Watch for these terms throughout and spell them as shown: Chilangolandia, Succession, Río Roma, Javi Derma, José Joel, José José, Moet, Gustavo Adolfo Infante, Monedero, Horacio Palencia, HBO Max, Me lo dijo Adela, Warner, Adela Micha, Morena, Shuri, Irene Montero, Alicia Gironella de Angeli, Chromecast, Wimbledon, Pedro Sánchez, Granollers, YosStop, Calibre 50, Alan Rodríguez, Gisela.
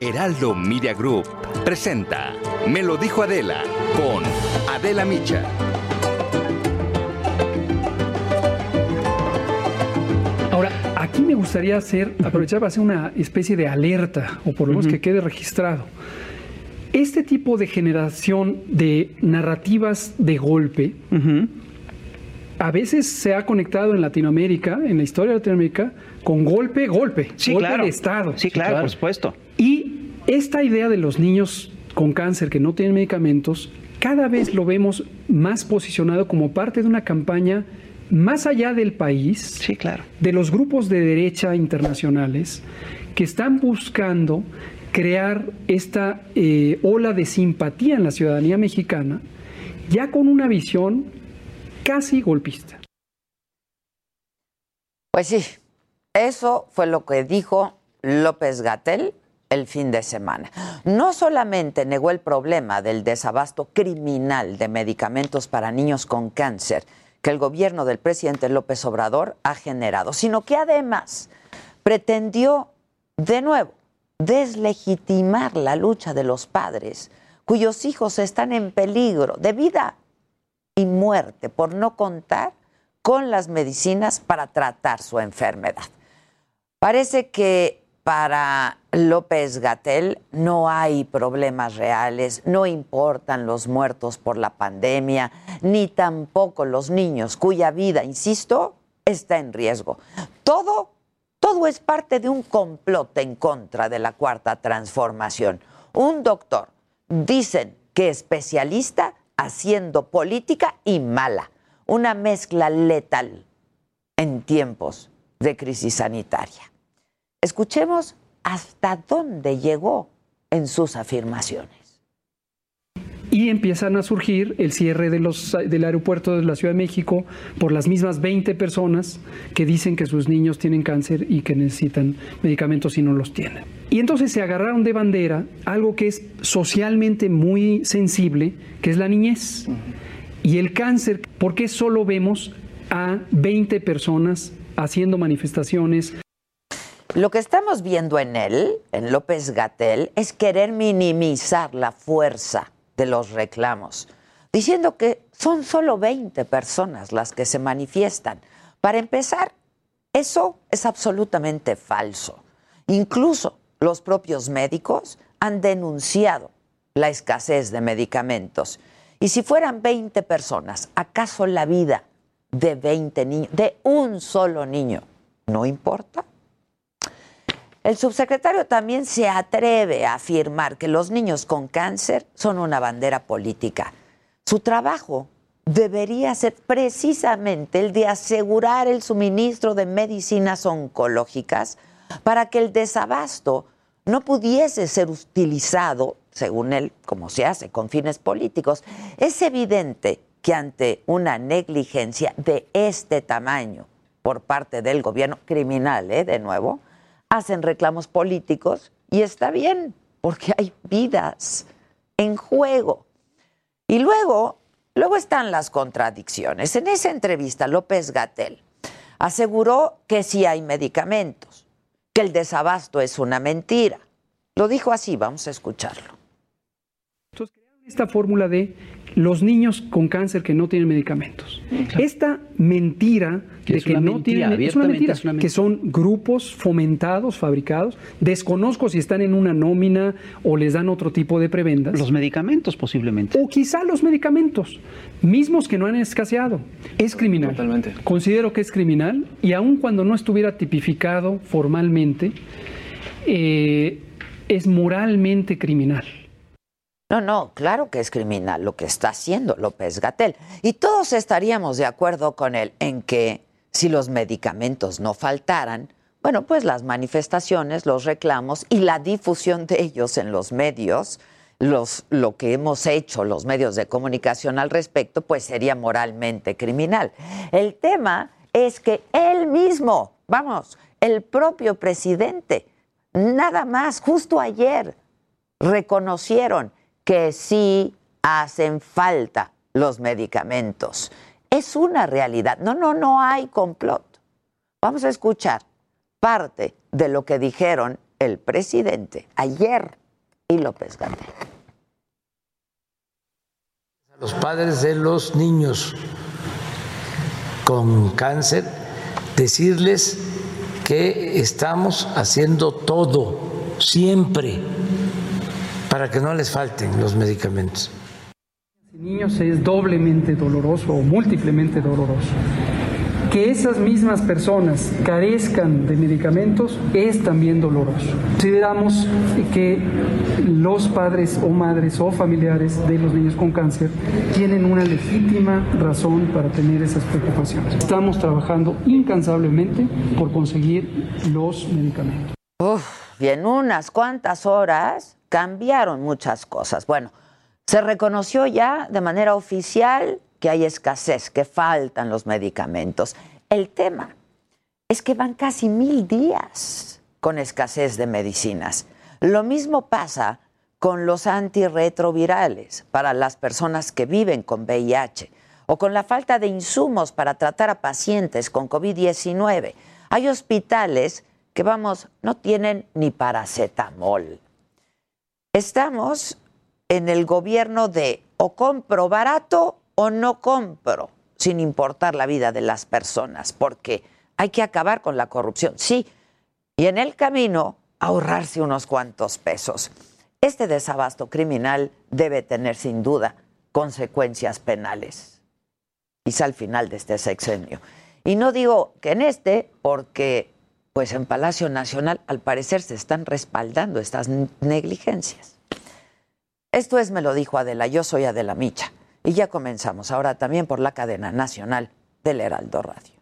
Heraldo Media Group presenta Me lo dijo Adela con Adela Micha. Ahora, aquí me gustaría aprovechar para hacer una especie de alerta, o por lo menos que quede registrado. Este tipo de generación de narrativas de golpe, a veces se ha conectado en Latinoamérica, en la historia de Latinoamérica, con golpe. Sí, golpe, claro. De Estado. Sí, claro, por supuesto. Y esta idea de los niños con cáncer que no tienen medicamentos, cada vez lo vemos más posicionado como parte de una campaña más allá del país, sí, claro, de los grupos de derecha internacionales que están buscando crear esta ola de simpatía en la ciudadanía mexicana, ya con una visión casi golpista. Pues sí, eso fue lo que dijo López-Gatell el fin de semana. No solamente negó el problema del desabasto criminal de medicamentos para niños con cáncer que el gobierno del presidente López Obrador ha generado, sino que además pretendió de nuevo deslegitimar la lucha de los padres cuyos hijos están en peligro de vida y muerte por no contar con las medicinas para tratar su enfermedad. Parece que para López-Gatell no hay problemas reales, no importan los muertos por la pandemia, ni tampoco los niños cuya vida, insisto, está en riesgo. Todo es parte de un complot en contra de la Cuarta Transformación. Un doctor, dicen que especialista, haciendo política y mala. Una mezcla letal en tiempos de crisis sanitaria. Escuchemos hasta dónde llegó en sus afirmaciones. Y empiezan a surgir el cierre del aeropuerto de la Ciudad de México por las mismas 20 personas que dicen que sus niños tienen cáncer y que necesitan medicamentos y no los tienen. Y entonces se agarraron de bandera algo que es socialmente muy sensible, que es la niñez. Y el cáncer, ¿por qué solo vemos a 20 personas haciendo manifestaciones? Lo que estamos viendo en él, en López-Gatell, es querer minimizar la fuerza de los reclamos, diciendo que son solo 20 personas las que se manifiestan. Para empezar, eso es absolutamente falso. Incluso los propios médicos han denunciado la escasez de medicamentos. Y si fueran 20 personas, ¿acaso la vida de 20 niños, de un solo niño, no importa? El subsecretario también se atreve a afirmar que los niños con cáncer son una bandera política. Su trabajo debería ser precisamente el de asegurar el suministro de medicinas oncológicas para que el desabasto no pudiese ser utilizado, según él, como se hace, con fines políticos. Es evidente que ante una negligencia de este tamaño por parte del gobierno criminal, de nuevo, hacen reclamos políticos y está bien, porque hay vidas en juego. Y luego están las contradicciones. En esa entrevista, López-Gatell aseguró que sí hay medicamentos, que el desabasto es una mentira. Lo dijo así, vamos a escucharlo. Entonces, crearon esta fórmula de los niños con cáncer que no tienen medicamentos. Claro. Esta mentira de que no tienen, es una mentira, que son grupos fomentados, fabricados. Desconozco si están en una nómina o les dan otro tipo de prebendas. Los medicamentos posiblemente. O quizá los medicamentos, mismos que no han escaseado. Es criminal. Totalmente. Considero que es criminal y aun cuando no estuviera tipificado formalmente, es moralmente criminal. No, claro que es criminal lo que está haciendo López-Gatell. Y todos estaríamos de acuerdo con él en que si los medicamentos no faltaran, bueno, pues las manifestaciones, los reclamos y la difusión de ellos en los medios, lo que hemos hecho los medios de comunicación al respecto, pues sería moralmente criminal. El tema es que él mismo, vamos, el propio presidente, nada más, justo ayer reconocieron que sí hacen falta los medicamentos. Es una realidad. No hay complot. Vamos a escuchar parte de lo que dijeron el presidente ayer y López-Gatell. A los padres de los niños con cáncer, decirles que estamos haciendo todo, siempre, para que no les falten los medicamentos. Niños es doblemente doloroso o múltiplemente doloroso. Que esas mismas personas carezcan de medicamentos es también doloroso. Consideramos que los padres o madres o familiares de los niños con cáncer tienen una legítima razón para tener esas preocupaciones. Estamos trabajando incansablemente por conseguir los medicamentos. Y en unas cuantas horas cambiaron muchas cosas. Bueno, se reconoció ya de manera oficial que hay escasez, que faltan los medicamentos. El tema es que van casi 1000 días con escasez de medicinas. Lo mismo pasa con los antirretrovirales para las personas que viven con VIH o con la falta de insumos para tratar a pacientes con COVID-19. Hay hospitales que, vamos, no tienen ni paracetamol. Estamos en el gobierno de o compro barato o no compro, sin importar la vida de las personas, porque hay que acabar con la corrupción, sí, y en el camino ahorrarse unos cuantos pesos. Este desabasto criminal debe tener sin duda consecuencias penales, quizá al final de este sexenio. Y no digo que en este, porque pues en Palacio Nacional al parecer se están respaldando estas negligencias. Esto es Me lo dijo Adela, yo soy Adela Micha y ya comenzamos ahora también por la cadena nacional del Heraldo Radio.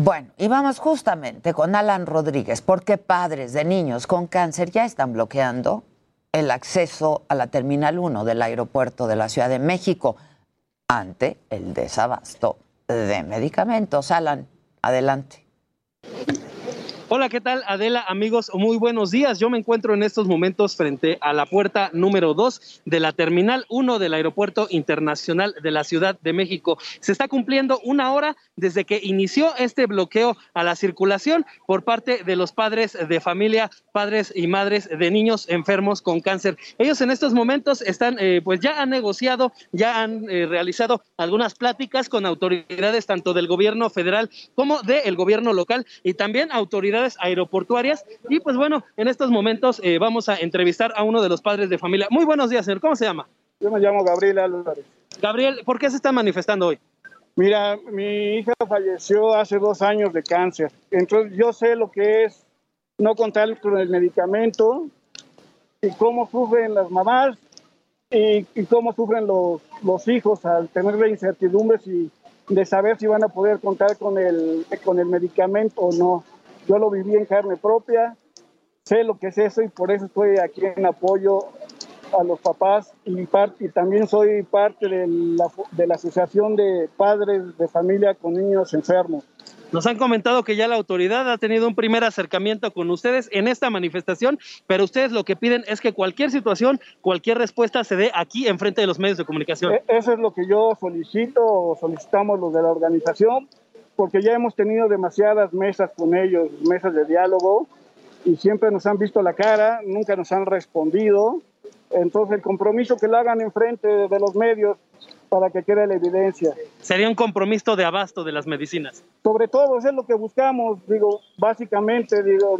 Bueno, y vamos justamente con Alan Rodríguez, porque padres de niños con cáncer ya están bloqueando el acceso a la Terminal 1 del aeropuerto de la Ciudad de México ante el desabasto de medicamentos. Alan, adelante. Hola, ¿qué tal, Adela? Amigos, muy buenos días. Yo me encuentro en estos momentos frente a la puerta número 2 de la Terminal 1 del Aeropuerto Internacional de la Ciudad de México. Se está cumpliendo 1 hora desde que inició este bloqueo a la circulación por parte de los padres de familia, padres y madres de niños enfermos con cáncer. Ellos en estos momentos están, pues ya han negociado, ya han realizado algunas pláticas con autoridades tanto del gobierno federal como del gobierno local y también autoridades aeroportuarias. Y pues bueno, en estos momentos vamos a entrevistar a uno de los padres de familia. Muy buenos días, señor. ¿Cómo se llama? Yo me llamo Gabriel Álvarez. Gabriel, ¿por qué se está manifestando hoy? Mira, mi hija falleció hace 2 años de cáncer. Entonces yo sé lo que es no contar con el medicamento y cómo sufren las mamás y cómo sufren los hijos al tener la incertidumbre de saber si van a poder contar con el medicamento o no. Yo lo viví en carne propia, sé lo que es eso y por eso estoy aquí en apoyo a los papás y también soy parte de la Asociación de Padres de Familia con Niños Enfermos. Nos han comentado que ya la autoridad ha tenido un primer acercamiento con ustedes en esta manifestación, pero ustedes lo que piden es que cualquier situación, cualquier respuesta se dé aquí enfrente de los medios de comunicación. Eso es lo que yo solicito o solicitamos los de la organización, porque ya hemos tenido demasiadas mesas con ellos, mesas de diálogo, y siempre nos han visto la cara, nunca nos han respondido. Entonces el compromiso que lo hagan enfrente de los medios, para que quede la evidencia. Sería un compromiso de abasto de las medicinas. Sobre todo, eso es lo que buscamos, digo, básicamente, digo,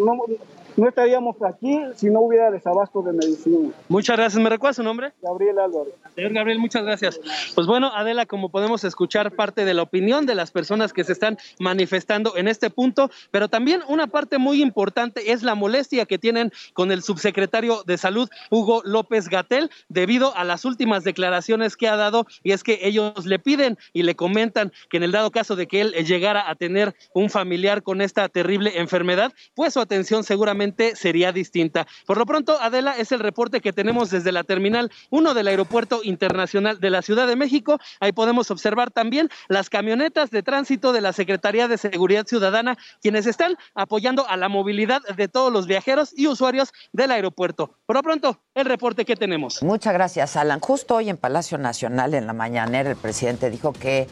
no estaríamos aquí si no hubiera desabasto de medicinas. Muchas gracias. ¿Me recuerda su nombre? Gabriel Álvarez. Señor Gabriel, muchas gracias. Pues bueno, Adela, como podemos escuchar parte de la opinión de las personas que se están manifestando en este punto, pero también una parte muy importante es la molestia que tienen con el subsecretario de Salud, Hugo López-Gatell, debido a las últimas declaraciones que ha dado, y es que ellos le piden y le comentan que en el dado caso de que él llegara a tener un familiar con esta terrible enfermedad, pues su atención seguramente sería distinta. Por lo pronto, Adela, es el reporte que tenemos desde la Terminal 1 del Aeropuerto Internacional de la Ciudad de México. Ahí podemos observar también las camionetas de tránsito de la Secretaría de Seguridad Ciudadana, quienes están apoyando a la movilidad de todos los viajeros y usuarios del aeropuerto. Por lo pronto, el reporte que tenemos. Muchas gracias, Alan. Justo hoy en Palacio Nacional, en la mañanera, el presidente dijo que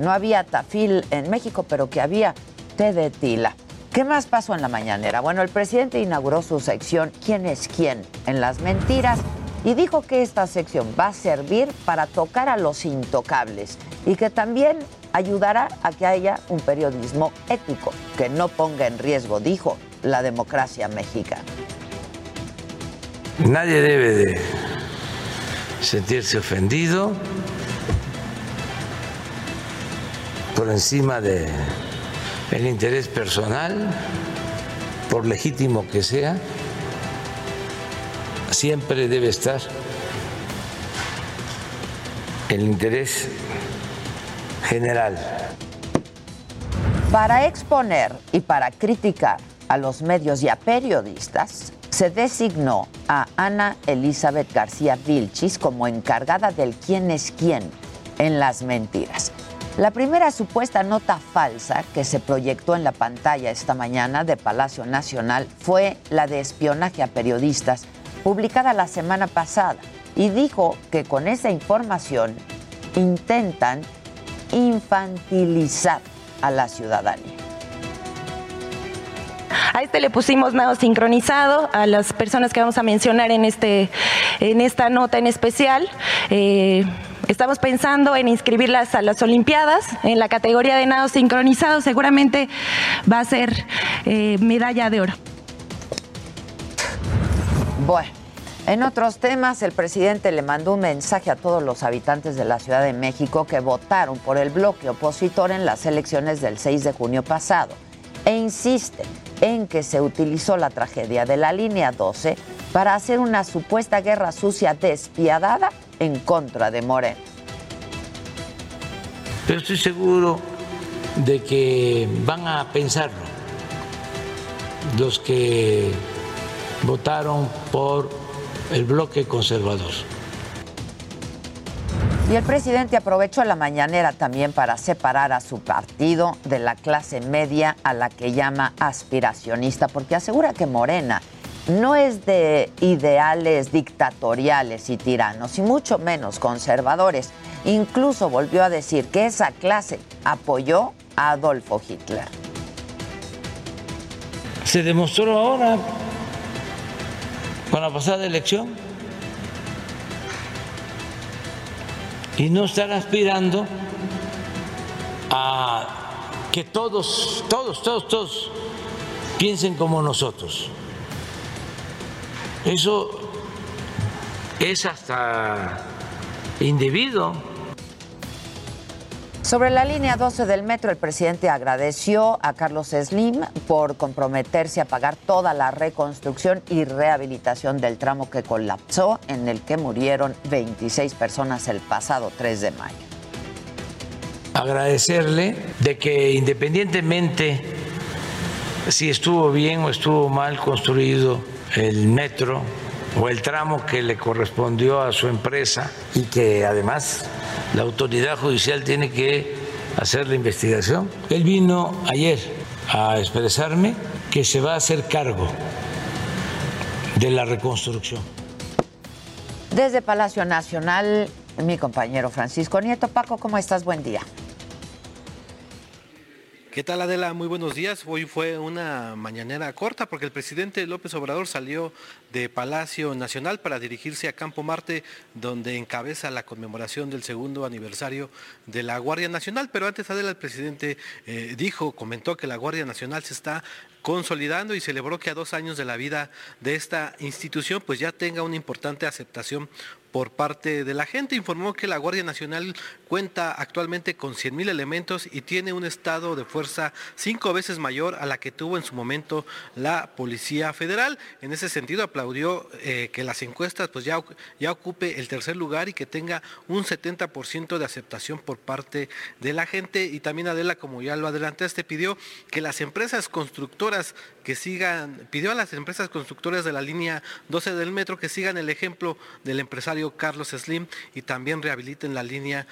no había tafil en México, pero que había té de tila. ¿Qué más pasó en la mañanera? Bueno, el presidente inauguró su sección ¿Quién es quién? En las mentiras, y dijo que esta sección va a servir para tocar a los intocables y que también ayudará a que haya un periodismo ético que no ponga en riesgo, dijo, la democracia mexicana. Nadie debe de sentirse ofendido por encima de el interés personal, por legítimo que sea. Siempre debe estar el interés general. Para exponer y para criticar a los medios y a periodistas, se designó a Ana Elizabeth García Vilchis como encargada del quién es quién en las mentiras. La primera supuesta nota falsa que se proyectó en la pantalla esta mañana de Palacio Nacional fue la de espionaje a periodistas, publicada la semana pasada, y dijo que con esa información intentan infantilizar a la ciudadanía. A este le pusimos nado sincronizado a las personas que vamos a mencionar en esta nota en especial. Estamos pensando en inscribirlas a las Olimpiadas en la categoría de nado sincronizado. Seguramente va a ser medalla de oro. Bueno, en otros temas, el presidente le mandó un mensaje a todos los habitantes de la Ciudad de México que votaron por el bloque opositor en las elecciones del 6 de junio pasado e insiste en que se utilizó la tragedia de la línea 12 para hacer una supuesta guerra sucia despiadada en contra de Morena. Pero estoy seguro de que van a pensarlo los que votaron por el bloque conservador. Y el presidente aprovechó la mañanera también para separar a su partido de la clase media a la que llama aspiracionista, porque asegura que Morena no es de ideales dictatoriales y tiranos, y mucho menos conservadores. Incluso volvió a decir que esa clase apoyó a Adolfo Hitler. Se demostró ahora con la pasada elección, y no estar aspirando a que todos piensen como nosotros. Eso es hasta indebido. Sobre la línea 12 del metro, el presidente agradeció a Carlos Slim por comprometerse a pagar toda la reconstrucción y rehabilitación del tramo que colapsó, en el que murieron 26 personas el pasado 3 de mayo. Agradecerle de que, independientemente si estuvo bien o estuvo mal construido el metro o el tramo que le correspondió a su empresa, y que además la autoridad judicial tiene que hacer la investigación, él vino ayer a expresarme que se va a hacer cargo de la reconstrucción. Desde Palacio Nacional, mi compañero Francisco Nieto. Paco, ¿cómo estás? Buen día. ¿Qué tal, Adela? Muy buenos días. Hoy fue una mañanera corta porque el presidente López Obrador salió de Palacio Nacional para dirigirse a Campo Marte, donde encabeza la conmemoración del segundo aniversario de la Guardia Nacional. Pero antes, Adela, el presidente comentó que la Guardia Nacional se está consolidando y celebró que a 2 años de la vida de esta institución pues ya tenga una importante aceptación por parte de la gente. Informó que la Guardia Nacional cuenta actualmente con 100,000 elementos y tiene un estado de fuerza 5 veces mayor a la que tuvo en su momento la Policía Federal. En ese sentido, aplaudió que las encuestas pues ya ocupe el 3er lugar y que tenga un 70% de aceptación por parte de la gente. Y también, Adela, como ya lo adelantaste, pidió que las empresas constructoras pidió a las empresas constructoras de la línea 12 del metro que sigan el ejemplo del empresario Carlos Slim y también rehabiliten la línea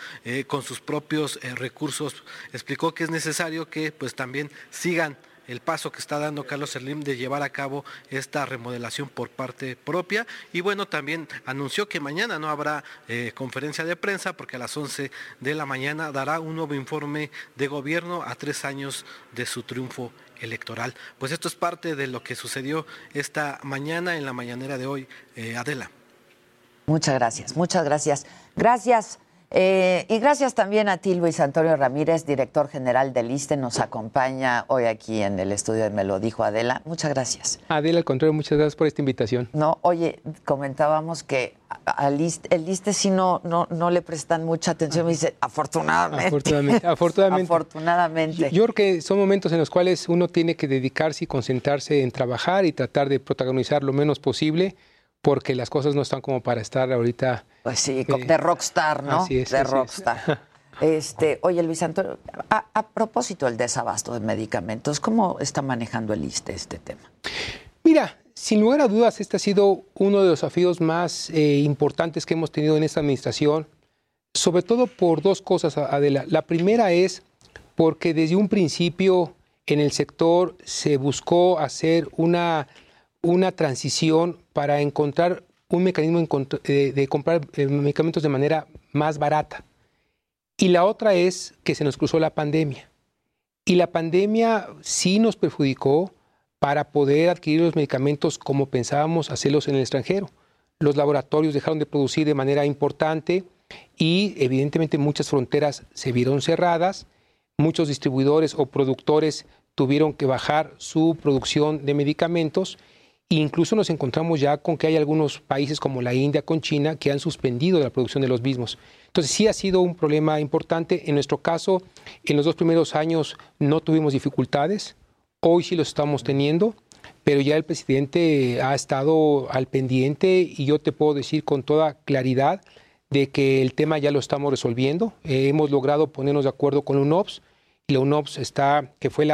con sus propios recursos. Explicó que es necesario que pues también sigan el paso que está dando Carlos Slim de llevar a cabo esta remodelación por parte propia. Y bueno, también anunció que mañana no habrá conferencia de prensa porque a las 11 de la mañana dará un nuevo informe de gobierno a 3 años de su triunfo electoral. Pues esto es parte de lo que sucedió esta mañana en la mañanera de hoy, Adela. Muchas gracias, muchas gracias. Gracias. Y gracias también a ti, Luis Antonio Ramírez, director general del ISSSTE, nos acompaña hoy aquí en el estudio de Me lo dijo Adela. Muchas gracias. Adela, al contrario, muchas gracias por esta invitación. No, oye, comentábamos que al ISSSTE, el ISSSTE sí no le prestan mucha atención. Me dice, afortunadamente. Yo creo que son momentos en los cuales uno tiene que dedicarse y concentrarse en trabajar y tratar de protagonizar lo menos posible, porque las cosas no están como para estar ahorita. Pues sí, de rockstar, ¿no? Así es, de rockstar. Oye, Luis Antonio, a propósito del desabasto de medicamentos, ¿cómo está manejando el ISSSTE este tema? Mira, sin lugar a dudas, este ha sido uno de los desafíos más importantes que hemos tenido en esta administración, sobre todo por 2 cosas, Adela. La primera es porque desde un principio en el sector se buscó hacer una transición para encontrar un mecanismo de comprar medicamentos de manera más barata. Y la otra es que se nos cruzó la pandemia. Y la pandemia sí nos perjudicó para poder adquirir los medicamentos como pensábamos hacerlos en el extranjero. Los laboratorios dejaron de producir de manera importante y evidentemente muchas fronteras se vieron cerradas, muchos distribuidores o productores tuvieron que bajar su producción de medicamentos. Incluso nos encontramos ya con que hay algunos países como la India, con China, que han suspendido la producción de los mismos. Entonces sí ha sido un problema importante. En nuestro caso, en los 2 primeros años no tuvimos dificultades. Hoy sí los estamos teniendo, pero ya el presidente ha estado al pendiente y yo te puedo decir con toda claridad de que el tema ya lo estamos resolviendo. Hemos logrado ponernos de acuerdo con UNOPS. La UNOPS que fue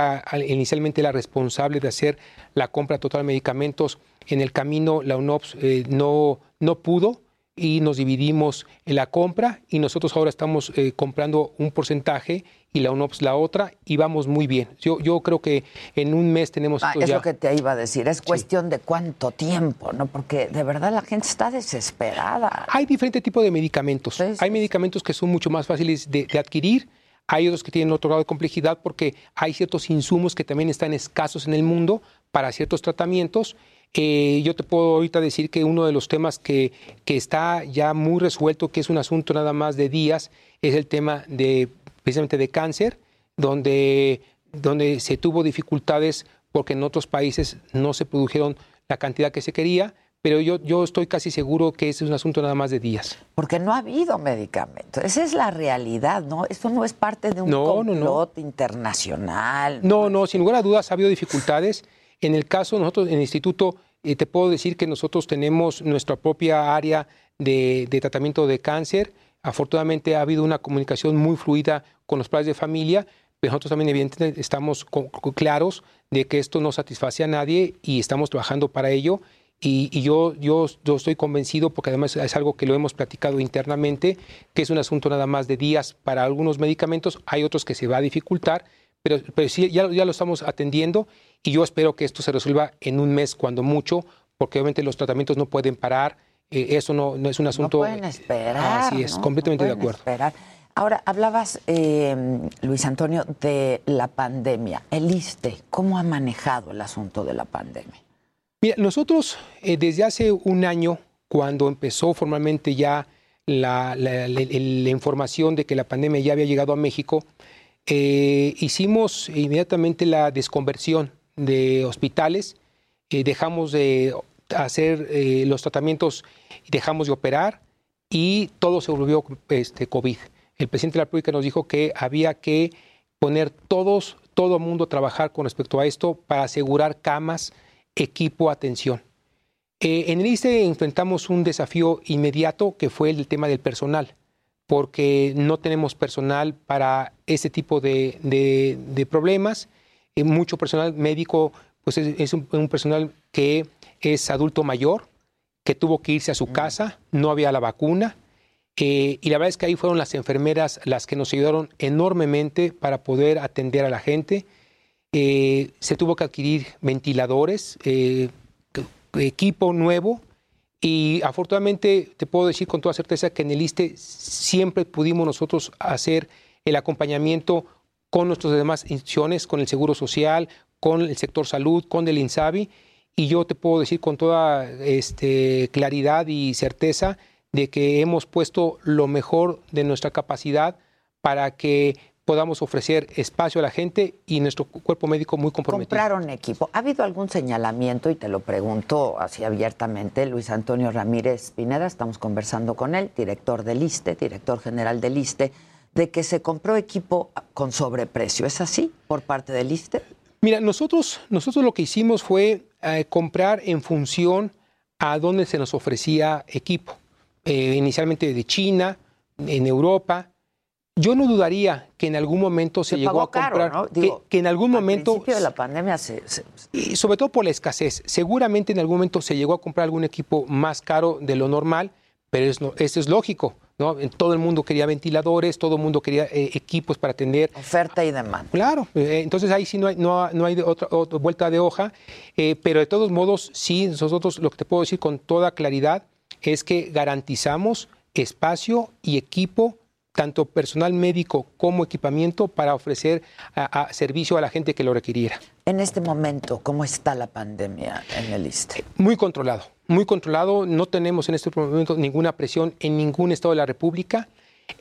inicialmente la responsable de hacer la compra total de medicamentos. En el camino la UNOPS no pudo y nos dividimos en la compra y nosotros ahora estamos comprando un porcentaje y la UNOPS la otra y vamos muy bien. Yo creo que en un mes tenemos... es lo que te iba a decir, es cuestión de cuánto tiempo, ¿no? Porque de verdad la gente está desesperada. Hay diferentes tipos de medicamentos. Sí, sí. Hay medicamentos que son mucho más fáciles de adquirir. Hay otros que tienen otro grado de complejidad porque hay ciertos insumos que también están escasos en el mundo para ciertos tratamientos. Yo te puedo ahorita decir que uno de los temas que está ya muy resuelto, que es un asunto nada más de días, es el tema precisamente de cáncer, donde se tuvo dificultades porque en otros países no se produjeron la cantidad que se quería. Pero yo estoy casi seguro que ese es un asunto nada más de días. Porque no ha habido medicamentos. Esa es la realidad, ¿no? Esto no es parte de un complot internacional. No, sin lugar a dudas ha habido dificultades. En el caso, nosotros en el instituto, te puedo decir que nosotros tenemos nuestra propia área de tratamiento de cáncer. Afortunadamente ha habido una comunicación muy fluida con los padres de familia. Pero nosotros también evidentemente estamos claros de que esto no satisface a nadie y estamos trabajando para ello. Y yo estoy convencido, porque además es algo que lo hemos platicado internamente, que es un asunto nada más de días para algunos medicamentos, hay otros que se va a dificultar, pero sí, ya lo estamos atendiendo y yo espero que esto se resuelva en un mes cuando mucho, porque obviamente los tratamientos no pueden parar, eso no es un asunto... No pueden esperar. Así es, completamente de acuerdo. Esperar. Ahora, hablabas, Luis Antonio, de la pandemia. El ISSSTE, ¿cómo ha manejado el asunto de la pandemia? Mira, nosotros desde hace un año, cuando empezó formalmente ya la información de que la pandemia ya había llegado a México, hicimos inmediatamente la desconversión de hospitales, dejamos de hacer los tratamientos, dejamos de operar y todo se volvió COVID. El presidente de la República nos dijo que había que poner todo el mundo a trabajar con respecto a esto para asegurar camas, equipo, atención. En el ISSSTE enfrentamos un desafío inmediato que fue el tema del personal, porque no tenemos personal para este tipo de problemas. Mucho personal médico pues es un personal que es adulto mayor, que tuvo que irse a su casa, no había la vacuna. Y la verdad es que ahí fueron las enfermeras las que nos ayudaron enormemente para poder atender a la gente. Se tuvo que adquirir ventiladores, equipo nuevo y afortunadamente te puedo decir con toda certeza que en el ISSSTE siempre pudimos nosotros hacer el acompañamiento con nuestras demás instituciones, con el Seguro Social, con el sector salud, con el INSABI y yo te puedo decir con toda claridad y certeza de que hemos puesto lo mejor de nuestra capacidad para que podamos ofrecer espacio a la gente y nuestro cuerpo médico muy comprometido. Compraron equipo. ¿Ha habido algún señalamiento? Y te lo pregunto así abiertamente, Luis Antonio Ramírez Pineda, estamos conversando con él, director del ISSSTE, director general del ISSSTE, de que se compró equipo con sobreprecio. ¿Es así por parte del ISSSTE? Mira, nosotros lo que hicimos fue comprar en función a dónde se nos ofrecía equipo. Inicialmente de China, en Europa. Yo no dudaría que en algún momento se llegó a comprar. Caro, ¿no? Digo, que en algún momento. Al principio de la pandemia y sobre todo por la escasez. Seguramente en algún momento se llegó a comprar algún equipo más caro de lo normal, pero eso es lógico, ¿no? Todo el mundo quería ventiladores, todo el mundo quería equipos para atender. Oferta y demanda. Claro. Entonces ahí sí no hay otra vuelta de hoja. Pero de todos modos, sí, nosotros lo que te puedo decir con toda claridad es que garantizamos espacio y equipo, tanto personal médico como equipamiento, para ofrecer servicio a la gente que lo requiriera. En este momento, ¿cómo está la pandemia en el ISSSTE? Muy controlado. No tenemos en este momento ninguna presión en ningún estado de la República.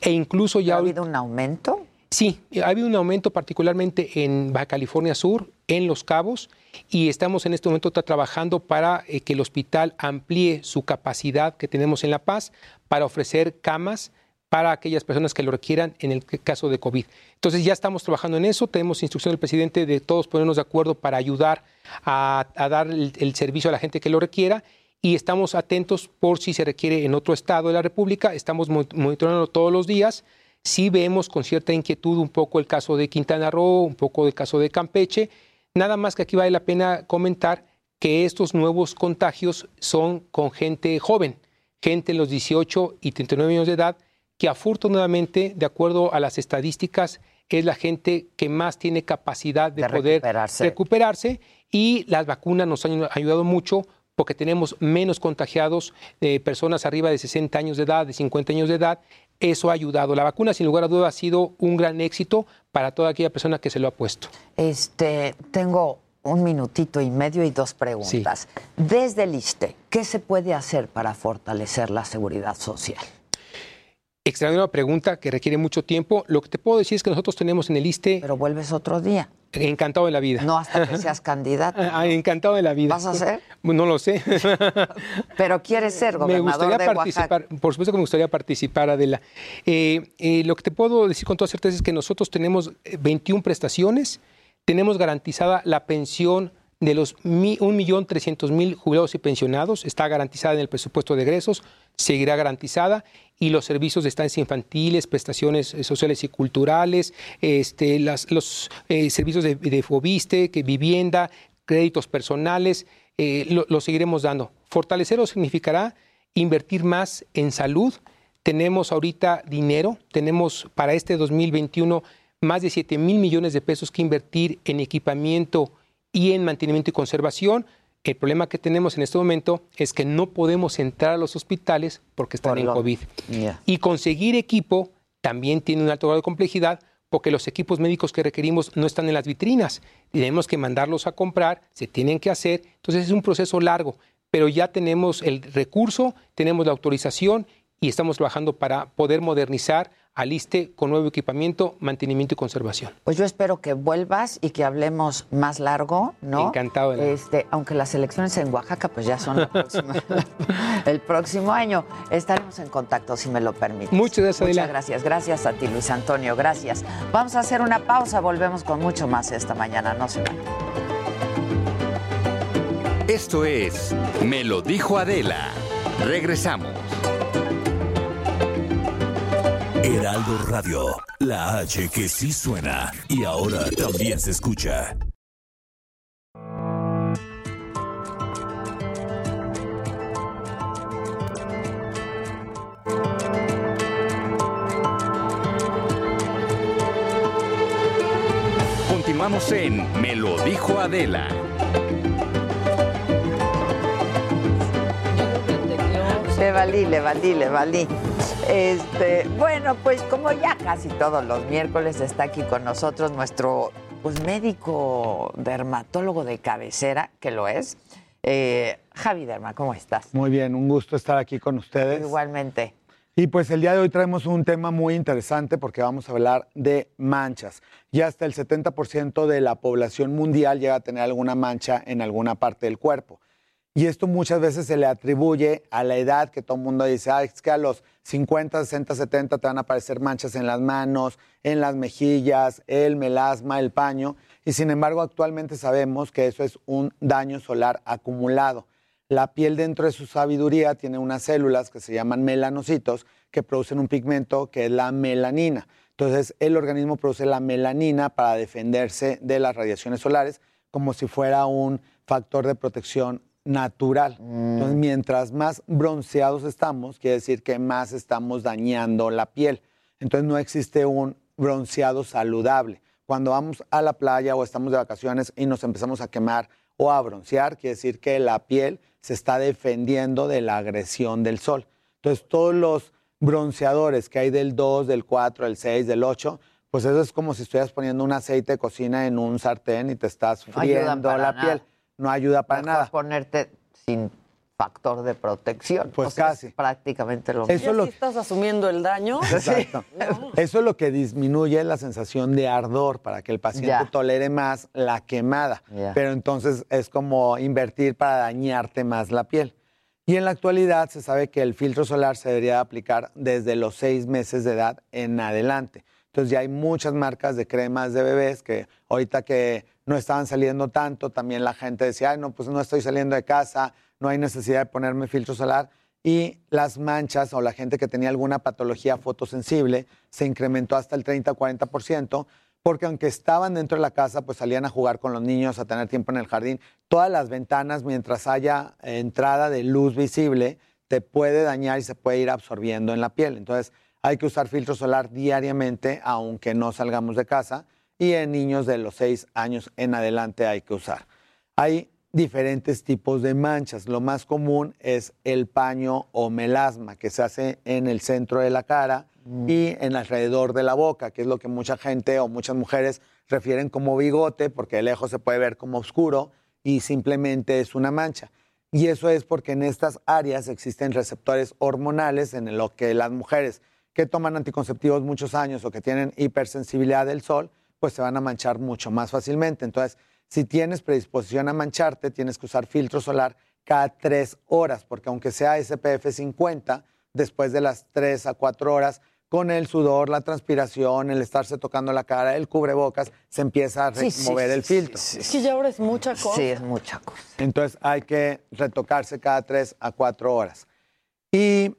E incluso ya... ¿Ha habido un aumento? Sí, ha habido un aumento particularmente en Baja California Sur, en Los Cabos, y estamos en este momento trabajando para que el hospital amplíe su capacidad que tenemos en La Paz para ofrecer camas para aquellas personas que lo requieran en el caso de COVID. Entonces ya estamos trabajando en eso, tenemos instrucción del presidente de todos ponernos de acuerdo para ayudar a dar el servicio a la gente que lo requiera y estamos atentos por si se requiere en otro estado de la República, estamos monitoreando todos los días. Sí vemos con cierta inquietud un poco el caso de Quintana Roo, un poco el caso de Campeche, nada más que aquí vale la pena comentar que estos nuevos contagios son con gente joven, gente en los 18 y 39 años de edad, que afortunadamente, de acuerdo a las estadísticas, es la gente que más tiene capacidad de poder recuperarse y las vacunas nos han ayudado mucho porque tenemos menos contagiados de personas arriba de 60 años de edad, de 50 años de edad. Eso ha ayudado. La vacuna, sin lugar a dudas, ha sido un gran éxito para toda aquella persona que se lo ha puesto. Tengo un minutito y medio y dos preguntas. Sí. Desde el ISSSTE, ¿qué se puede hacer para fortalecer la seguridad social? Extraordinaria pregunta que requiere mucho tiempo. Lo que te puedo decir es que nosotros tenemos en el ISSSTE... Pero vuelves otro día. Encantado de la vida. No hasta que seas candidato. Encantado de la vida. ¿Vas a ser? No lo sé. Pero quieres ser gobernador de Oaxaca. Por supuesto que me gustaría participar, Adela. Lo que te puedo decir con toda certeza es que nosotros tenemos 21 prestaciones, tenemos garantizada la pensión de los 1.300.000 jubilados y pensionados, está garantizada en el presupuesto de egresos, seguirá garantizada, y los servicios de estancias infantiles, prestaciones sociales y culturales, los servicios de Fobiste, vivienda, créditos personales, lo seguiremos dando. Fortalecerlo significará invertir más en salud. Tenemos ahorita dinero, tenemos para este 2021 más de 7,000 millones de pesos que invertir en equipamiento y en mantenimiento y conservación. El problema que tenemos en este momento es que no podemos entrar a los hospitales porque están en COVID. Yeah. Y conseguir equipo también tiene un alto grado de complejidad porque los equipos médicos que requerimos no están en las vitrinas. Tenemos que mandarlos a comprar, se tienen que hacer. Entonces es un proceso largo, pero ya tenemos el recurso, tenemos la autorización y estamos trabajando para poder modernizar al ISSSTE con nuevo equipamiento, mantenimiento y conservación. Pues yo espero que vuelvas y que hablemos más largo, ¿no? Encantado. Aunque las elecciones en Oaxaca pues ya son la próxima, el próximo año. Estaremos en contacto, si me lo permites. Muchas gracias, Adela. Muchas gracias. Gracias a ti, Luis Antonio. Gracias. Vamos a hacer una pausa. Volvemos con mucho más esta mañana. No se vayan. Esto es Me lo dijo Adela. Regresamos. Heraldo Radio, la H que sí suena y ahora también se escucha. Continuamos en Me lo dijo Adela. Le valí. Bueno, pues como ya casi todos los miércoles está aquí con nosotros nuestro médico dermatólogo de cabecera, que lo es, Javi Derma, ¿cómo estás? Muy bien, un gusto estar aquí con ustedes. Igualmente. Y pues el día de hoy traemos un tema muy interesante porque vamos a hablar de manchas. Ya hasta el 70% de la población mundial llega a tener alguna mancha en alguna parte del cuerpo. Y esto muchas veces se le atribuye a la edad, que todo el mundo dice, es que a los 50, 60, 70 te van a aparecer manchas en las manos, en las mejillas, el melasma, el paño. Y sin embargo, actualmente sabemos que eso es un daño solar acumulado. La piel, dentro de su sabiduría, tiene unas células que se llaman melanocitos que producen un pigmento que es la melanina. Entonces, el organismo produce la melanina para defenderse de las radiaciones solares como si fuera un factor de protección natural. Entonces, mientras más bronceados estamos, quiere decir que más estamos dañando la piel. Entonces, no existe un bronceado saludable. Cuando vamos a la playa o estamos de vacaciones y nos empezamos a quemar o a broncear, quiere decir que la piel se está defendiendo de la agresión del sol. Entonces, todos los bronceadores que hay del 2, del 4, del 6, del 8... pues eso es como si estuvieras poniendo un aceite de cocina en un sartén y te estás friendo la piel. No ayuda para nada. Mejor ponerte sin factor de protección. Pues o sea, casi. Es prácticamente lo mismo. Si estás asumiendo el daño. Exacto. No. Eso es lo que disminuye la sensación de ardor para que el paciente tolere más la quemada. Pero entonces es como invertir para dañarte más la piel. Y en la actualidad se sabe que el filtro solar se debería aplicar desde los 6 meses de edad en adelante. Entonces ya hay muchas marcas de cremas de bebés que ahorita que no estaban saliendo tanto, también la gente decía, ay, no, pues no estoy saliendo de casa, no hay necesidad de ponerme filtro solar. Y las manchas o la gente que tenía alguna patología fotosensible se incrementó hasta el 30-40%, porque aunque estaban dentro de la casa, pues salían a jugar con los niños, a tener tiempo en el jardín. Todas las ventanas, mientras haya entrada de luz visible, te puede dañar y se puede ir absorbiendo en la piel. Entonces, hay que usar filtro solar diariamente, aunque no salgamos de casa, y en niños de los 6 años en adelante hay que usar. Hay diferentes tipos de manchas. Lo más común es el paño o melasma, que se hace en el centro de la cara y en alrededor de la boca, que es lo que mucha gente o muchas mujeres refieren como bigote, porque de lejos se puede ver como oscuro y simplemente es una mancha. Y eso es porque en estas áreas existen receptores hormonales en lo que las mujeres que toman anticonceptivos muchos años o que tienen hipersensibilidad del sol, pues se van a manchar mucho más fácilmente. Entonces, si tienes predisposición a mancharte, tienes que usar filtro solar cada 3 horas, porque aunque sea SPF 50, después de las 3 a 4 horas, con el sudor, la transpiración, el estarse tocando la cara, el cubrebocas, se empieza a remover el filtro. Es que ya ahora es mucha cosa. Sí, es mucha cosa. Entonces, hay que retocarse cada 3 a 4 horas. Y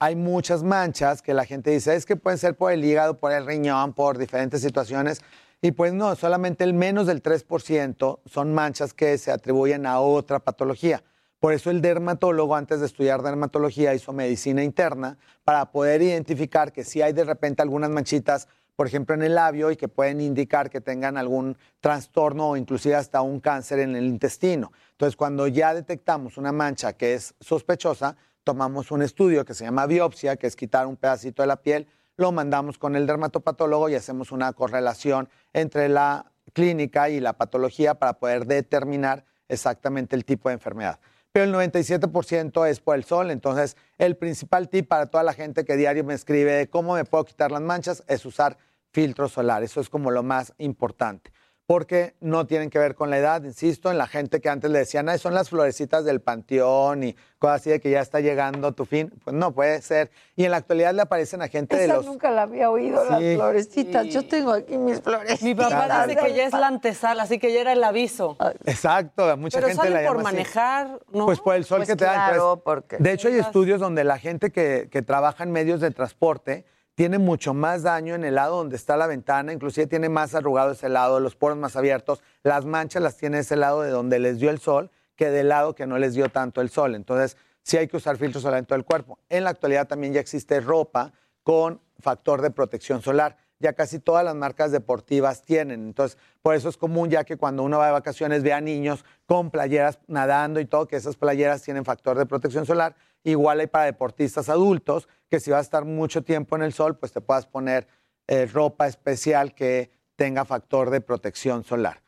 hay muchas manchas que la gente dice, es que pueden ser por el hígado, por el riñón, por diferentes situaciones, y pues no, solamente el menos del 3% son manchas que se atribuyen a otra patología. Por eso el dermatólogo, antes de estudiar dermatología, hizo medicina interna para poder identificar que sí hay de repente algunas manchitas, por ejemplo, en el labio, y que pueden indicar que tengan algún trastorno o inclusive hasta un cáncer en el intestino. Entonces, cuando ya detectamos una mancha que es sospechosa, tomamos un estudio que se llama biopsia, que es quitar un pedacito de la piel, lo mandamos con el dermatopatólogo y hacemos una correlación entre la clínica y la patología para poder determinar exactamente el tipo de enfermedad. Pero el 97% es por el sol, entonces el principal tip para toda la gente que diario me escribe de cómo me puedo quitar las manchas es usar filtro solar, eso es como lo más importante, porque no tienen que ver con la edad, insisto, en la gente que antes le decían, ah, son las florecitas del panteón y cosas así de que ya está llegando tu fin, pues no puede ser. Y en la actualidad le aparecen a gente de los... nunca la había oído, sí, las florecitas, sí. Yo tengo aquí mis florecitas. Mi papá dice que ya es la antesala, así que ya era el aviso. Exacto, mucha pero gente la llama por manejar, así. ¿No? Pues por el sol pues que te da. Claro, porque... De hecho hay estudios donde la gente que trabaja en medios de transporte tiene mucho más daño en el lado donde está la ventana, inclusive tiene más arrugado ese lado, los poros más abiertos, las manchas las tiene ese lado de donde les dio el sol que del lado que no les dio tanto el sol. Entonces, sí hay que usar filtro solar en todo el cuerpo. En la actualidad también ya existe ropa con factor de protección solar. Ya casi todas las marcas deportivas tienen. Entonces, por eso es común ya que cuando uno va de vacaciones ve a niños con playeras nadando y todo, que esas playeras tienen factor de protección solar. Igual hay para deportistas adultos que si vas a estar mucho tiempo en el sol, pues te puedas poner ropa especial que tenga factor de protección solar.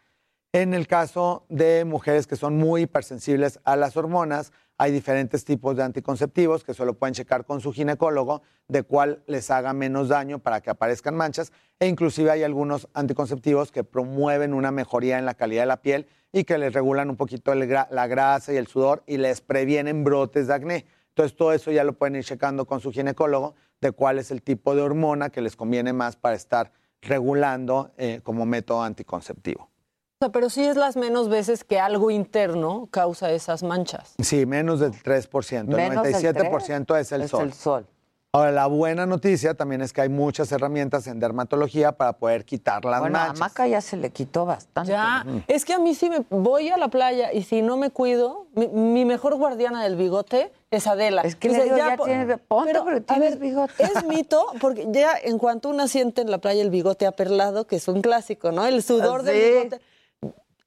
En el caso de mujeres que son muy hipersensibles a las hormonas, hay diferentes tipos de anticonceptivos que solo pueden checar con su ginecólogo de cuál les haga menos daño para que aparezcan manchas, e inclusive hay algunos anticonceptivos que promueven una mejoría en la calidad de la piel y que les regulan un poquito la grasa y el sudor y les previenen brotes de acné. Entonces, todo eso ya lo pueden ir checando con su ginecólogo de cuál es el tipo de hormona que les conviene más para estar regulando como método anticonceptivo. O sea, pero sí es las menos veces que algo interno causa esas manchas. Sí, menos del 3%. Menos el 97% es el sol. Es el sol. Ahora, la buena noticia también es que hay muchas herramientas en dermatología para poder quitar las manchas. A Maca ya se le quitó bastante. Ya, es que a mí sí me voy a la playa y si no me cuido, mi mejor guardiana del bigote es Adela. Es que le digo, ya tienes ponte, pero tienes bigote. Es mito, porque ya en cuanto una siente en la playa el bigote aperlado, que es un clásico, ¿no? El sudor del bigote.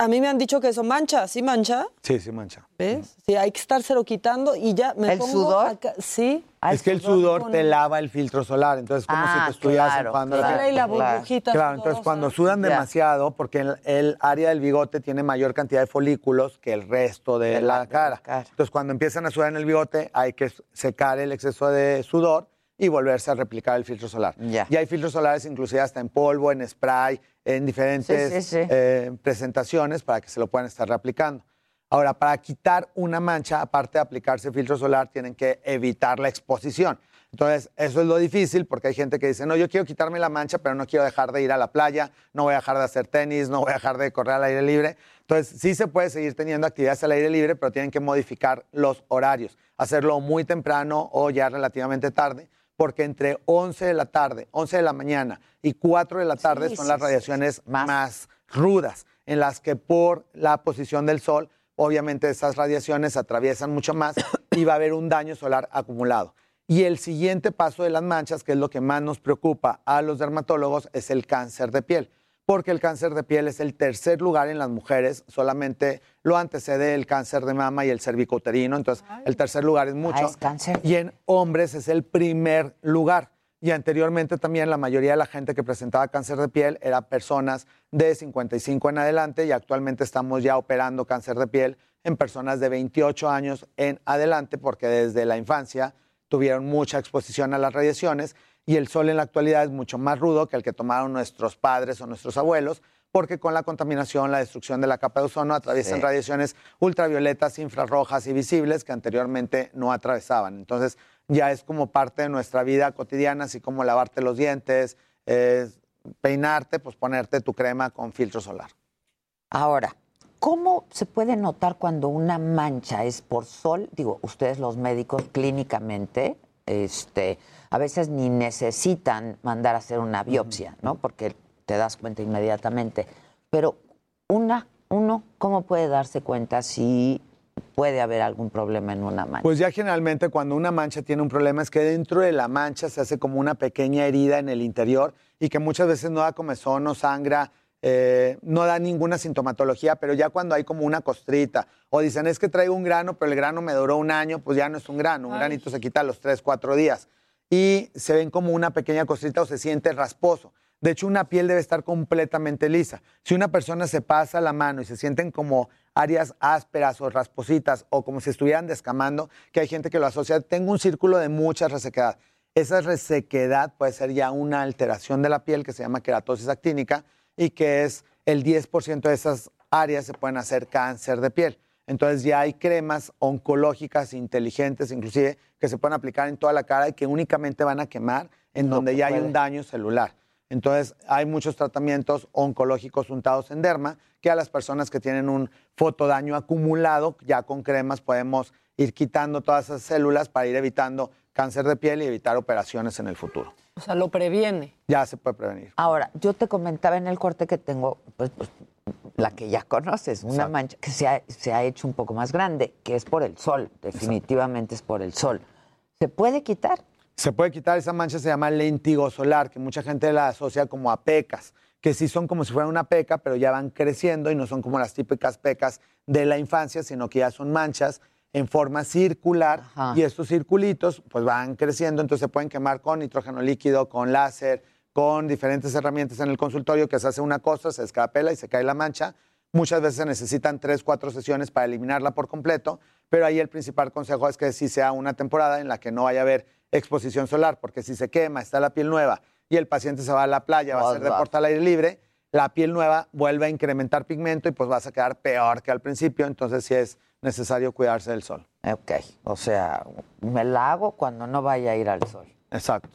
A mí me han dicho que eso mancha, ¿sí mancha? Sí, sí mancha. ¿Ves? Sí, hay que estárselo quitando y ya me pongo... ¿El sudor? Acá, sí. Es que el sudor te lava el filtro solar, entonces es como si te estuvieras empando... Claro, y la burbujita. Claro, entonces cuando sudan demasiado, porque el área del bigote tiene mayor cantidad de folículos que el resto de la cara. Entonces cuando empiezan a sudar en el bigote hay que secar el exceso de sudor y volverse a replicar el filtro solar. Ya. Y hay filtros solares inclusive hasta en polvo, en spray, en diferentes presentaciones para que se lo puedan estar reaplicando. Ahora, para quitar una mancha, aparte de aplicarse filtro solar, tienen que evitar la exposición. Entonces, eso es lo difícil porque hay gente que dice, no, yo quiero quitarme la mancha, pero no quiero dejar de ir a la playa, no voy a dejar de hacer tenis, no voy a dejar de correr al aire libre. Entonces, sí se puede seguir teniendo actividades al aire libre, pero tienen que modificar los horarios, hacerlo muy temprano o ya relativamente tarde, porque entre 11 de la tarde, 11 de la mañana y 4 de la tarde son las radiaciones más rudas, en las que por la posición del sol, obviamente esas radiaciones atraviesan mucho más y va a haber un daño solar acumulado. Y el siguiente paso de las manchas, que es lo que más nos preocupa a los dermatólogos, es el cáncer de piel, porque el cáncer de piel es el tercer lugar en las mujeres, solamente lo antecede el cáncer de mama y el cervicouterino, entonces el tercer lugar es mucho. Es cáncer. Y en hombres es el primer lugar. Y anteriormente también la mayoría de la gente que presentaba cáncer de piel era personas de 55 en adelante y actualmente estamos ya operando cáncer de piel en personas de 28 años en adelante porque desde la infancia tuvieron mucha exposición a las radiaciones. Y el sol en la actualidad es mucho más rudo que el que tomaron nuestros padres o nuestros abuelos, porque con la contaminación, la destrucción de la capa de ozono, atraviesan radiaciones ultravioletas, infrarrojas y visibles que anteriormente no atravesaban. Entonces, ya es como parte de nuestra vida cotidiana, así como lavarte los dientes, peinarte, pues ponerte tu crema con filtro solar. Ahora, ¿cómo se puede notar cuando una mancha es por sol? Digo, ustedes los médicos clínicamente... a veces ni necesitan mandar a hacer una biopsia, ¿no? Porque te das cuenta inmediatamente. Pero uno, ¿cómo puede darse cuenta si puede haber algún problema en una mancha? Pues ya generalmente cuando una mancha tiene un problema es que dentro de la mancha se hace como una pequeña herida en el interior y que muchas veces no da comezón, no sangra, no da ninguna sintomatología, pero ya cuando hay como una costrita o dicen es que traigo un grano, pero el grano me duró un año, pues ya no es un grano, un granito se quita a los 3-4 días. y se ven como una pequeña cosita o se siente rasposo. De hecho, una piel debe estar completamente lisa. Si una persona se pasa la mano y se sienten como áreas ásperas o raspositas o como si estuvieran descamando, que hay gente que lo asocia, tengo un círculo de mucha resequedad. Esa resequedad puede ser ya una alteración de la piel que se llama queratosis actínica y que es el 10% de esas áreas se pueden hacer cáncer de piel. Entonces ya hay cremas oncológicas inteligentes, inclusive, que se pueden aplicar en toda la cara y que únicamente van a quemar en donde ya hay un daño celular. Entonces, hay muchos tratamientos oncológicos untados en derma que a las personas que tienen un fotodaño acumulado, ya con cremas podemos ir quitando todas esas células para ir evitando cáncer de piel y evitar operaciones en el futuro. O sea, lo previene. Ya se puede prevenir. Ahora, yo te comentaba en el corte que tengo, pues la que ya conoces, una Exacto. mancha que se ha hecho un poco más grande, que es por el sol, definitivamente Exacto. es por el sol. ¿Se puede quitar? Se puede quitar, esa mancha se llama lentigo solar, que mucha gente la asocia como a pecas, que sí son como si fueran una peca, pero ya van creciendo y no son como las típicas pecas de la infancia, sino que ya son manchas en forma circular Ajá. y estos circulitos pues van creciendo, entonces se pueden quemar con nitrógeno líquido, con láser, con diferentes herramientas en el consultorio que se hace una cosa, se escapela y se cae la mancha. Muchas veces se necesitan 3-4 sesiones para eliminarla por completo, pero ahí el principal consejo es que sí sea una temporada en la que no vaya a haber exposición solar, porque si se quema, está la piel nueva y el paciente se va a la playa, va a hacer deporte al aire libre, la piel nueva vuelve a incrementar pigmento y pues vas a quedar peor que al principio, entonces sí es necesario cuidarse del sol. Ok, o sea, me la hago cuando no vaya a ir al sol. Exacto.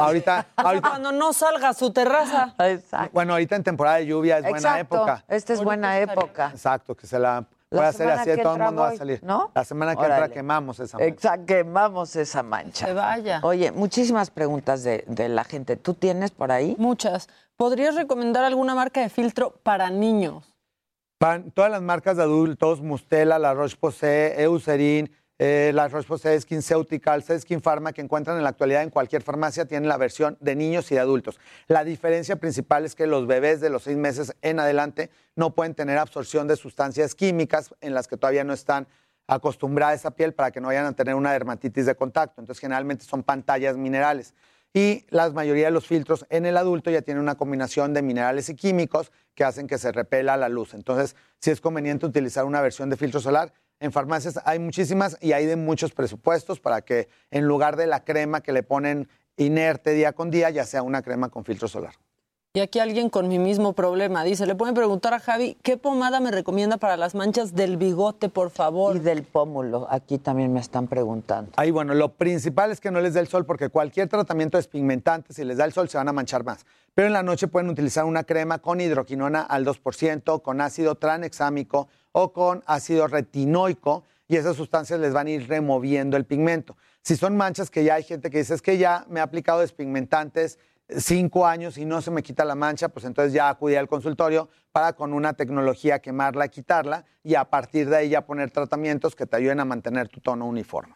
Ahorita, cuando no salga a su terraza. Exacto. Bueno, ahorita en temporada de lluvia es buena época. Esta es buena época. Exacto, que se la... Voy a hacer así, todo el mundo va a salir. ¿No? La semana que entra quemamos esa mancha. Exacto, quemamos esa mancha. Se vaya. Oye, muchísimas preguntas de la gente. ¿Tú tienes por ahí? Muchas. ¿Podrías recomendar alguna marca de filtro para niños? Todas las marcas de adultos, Mustela, La Roche-Posay, Eucerin, La Roche-Posay, SkinCeuticals, Skin Pharma, que encuentran en la actualidad en cualquier farmacia, tienen la versión de niños y de adultos. La diferencia principal es que los bebés de los 6 meses en adelante no pueden tener absorción de sustancias químicas en las que todavía no están acostumbradas a piel para que no vayan a tener una dermatitis de contacto. Entonces, generalmente son pantallas minerales. Y la mayoría de los filtros en el adulto ya tienen una combinación de minerales y químicos que hacen que se repela la luz. Entonces, sí es conveniente utilizar una versión de filtro solar. En farmacias hay muchísimas y hay de muchos presupuestos para que en lugar de la crema que le ponen inerte día con día, ya sea una crema con filtro solar. Y aquí alguien con mi mismo problema dice, le pueden preguntar a Javi, ¿qué pomada me recomienda para las manchas del bigote, por favor? Y del pómulo, aquí también me están preguntando. Ahí, bueno, lo principal es que no les dé el sol, porque cualquier tratamiento despigmentante, si les da el sol, se van a manchar más. Pero en la noche pueden utilizar una crema con hidroquinona al 2%, con ácido tranexámico o con ácido retinoico, y esas sustancias les van a ir removiendo el pigmento. Si son manchas que ya hay gente que dice, es que ya me he aplicado despigmentantes, 5 años y no se me quita la mancha, pues entonces ya acudí al consultorio para con una tecnología quemarla, quitarla y a partir de ahí ya poner tratamientos que te ayuden a mantener tu tono uniforme.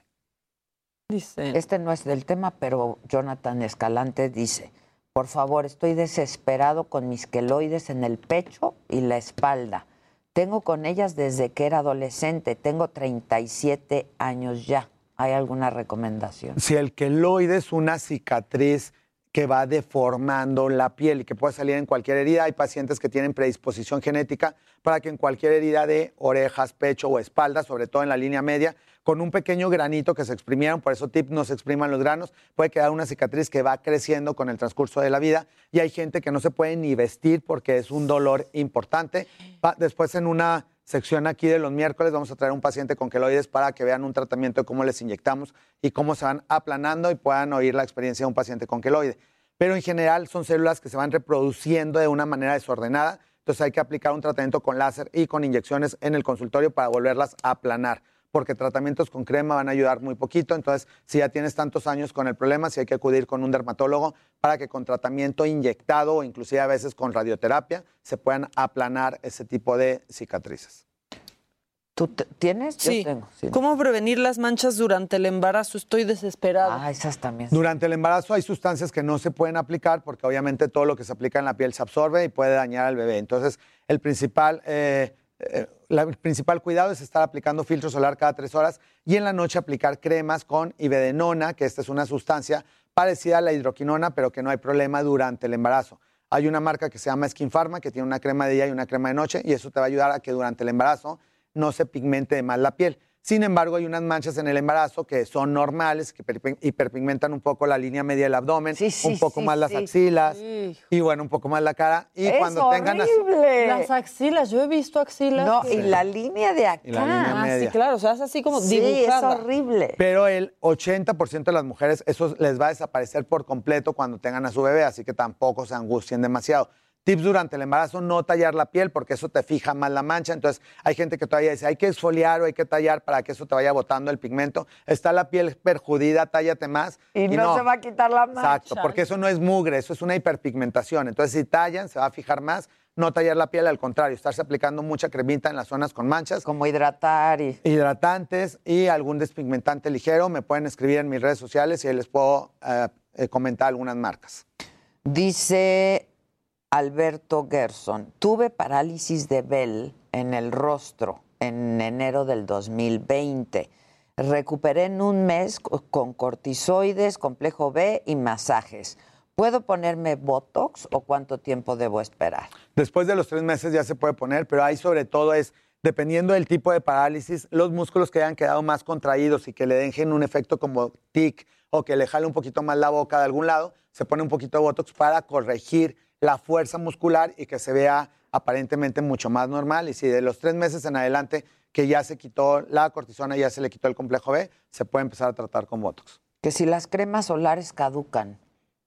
Dice. Este no es del tema, pero Jonathan Escalante dice, por favor, estoy desesperado con mis queloides en el pecho y la espalda. Tengo con ellas desde que era adolescente, tengo 37 años ya. ¿Hay alguna recomendación? Si el queloide es una cicatriz que va deformando la piel y que puede salir en cualquier herida. Hay pacientes que tienen predisposición genética para que en cualquier herida de orejas, pecho o espalda, sobre todo en la línea media, con un pequeño granito que se exprimieron, por eso tip no se expriman los granos, puede quedar una cicatriz que va creciendo con el transcurso de la vida y hay gente que no se puede ni vestir porque es un dolor importante. Después en una sección aquí de los miércoles vamos a traer un paciente con queloides para que vean un tratamiento de cómo les inyectamos y cómo se van aplanando y puedan oír la experiencia de un paciente con queloide. Pero en general son células que se van reproduciendo de una manera desordenada, entonces hay que aplicar un tratamiento con láser y con inyecciones en el consultorio para volverlas a aplanar, porque tratamientos con crema van a ayudar muy poquito, entonces si ya tienes tantos años con el problema, sí hay que acudir con un dermatólogo para que con tratamiento inyectado o inclusive a veces con radioterapia se puedan aplanar ese tipo de cicatrices. ¿Tú tienes? Sí. Yo tengo. Sí. ¿Cómo prevenir las manchas durante el embarazo? Estoy desesperada. Ah, esas también. Durante el embarazo hay sustancias que no se pueden aplicar porque obviamente todo lo que se aplica en la piel se absorbe y puede dañar al bebé. Entonces, el principal el principal cuidado es estar aplicando filtro solar cada 3 horas y en la noche aplicar cremas con ibedenona, que esta es una sustancia parecida a la hidroquinona, pero que no hay problema durante el embarazo. Hay una marca que se llama Skin Pharma, que tiene una crema de día y una crema de noche, y eso te va a ayudar a que durante el embarazo no se pigmente de más la piel. Sin embargo, hay unas manchas en el embarazo que son normales, que hiperpigmentan un poco la línea media del abdomen, un poco más las axilas, y bueno, un poco más la cara. Y es cuando horrible. Las axilas, yo he visto axilas. No, y la línea de acá. La línea media. Sí, claro, o sea, es así como dibujada. Es horrible. Pero el 80% de las mujeres, eso les va a desaparecer por completo cuando tengan a su bebé, así que tampoco se angustien demasiado. Tips durante el embarazo, no tallar la piel porque eso te fija más la mancha. Entonces, hay gente que todavía dice, hay que exfoliar o hay que tallar para que eso te vaya botando el pigmento. Está la piel perjudicada, tállate más. Y no se va a quitar la mancha. Exacto, porque eso no es mugre, eso es una hiperpigmentación. Entonces, si tallan, se va a fijar más. No tallar la piel, al contrario, estarse aplicando mucha cremita en las zonas con manchas. Como hidratar y... hidratantes y algún despigmentante ligero. Me pueden escribir en mis redes sociales y ahí les puedo comentar algunas marcas. Dice... Alberto Gerson, tuve parálisis de Bell en el rostro en enero del 2020. Recuperé en un mes con cortisoides, complejo B y masajes. ¿Puedo ponerme Botox o cuánto tiempo debo esperar? Después de los 3 meses ya se puede poner, pero ahí sobre todo es, dependiendo del tipo de parálisis, los músculos que hayan quedado más contraídos y que le dejen un efecto como tic o que le jale un poquito más la boca de algún lado, se pone un poquito de Botox para corregir la fuerza muscular y que se vea aparentemente mucho más normal. Y si de los 3 meses en adelante que ya se quitó la cortisona, ya se le quitó el complejo B, se puede empezar a tratar con Botox. Que si las cremas solares caducan.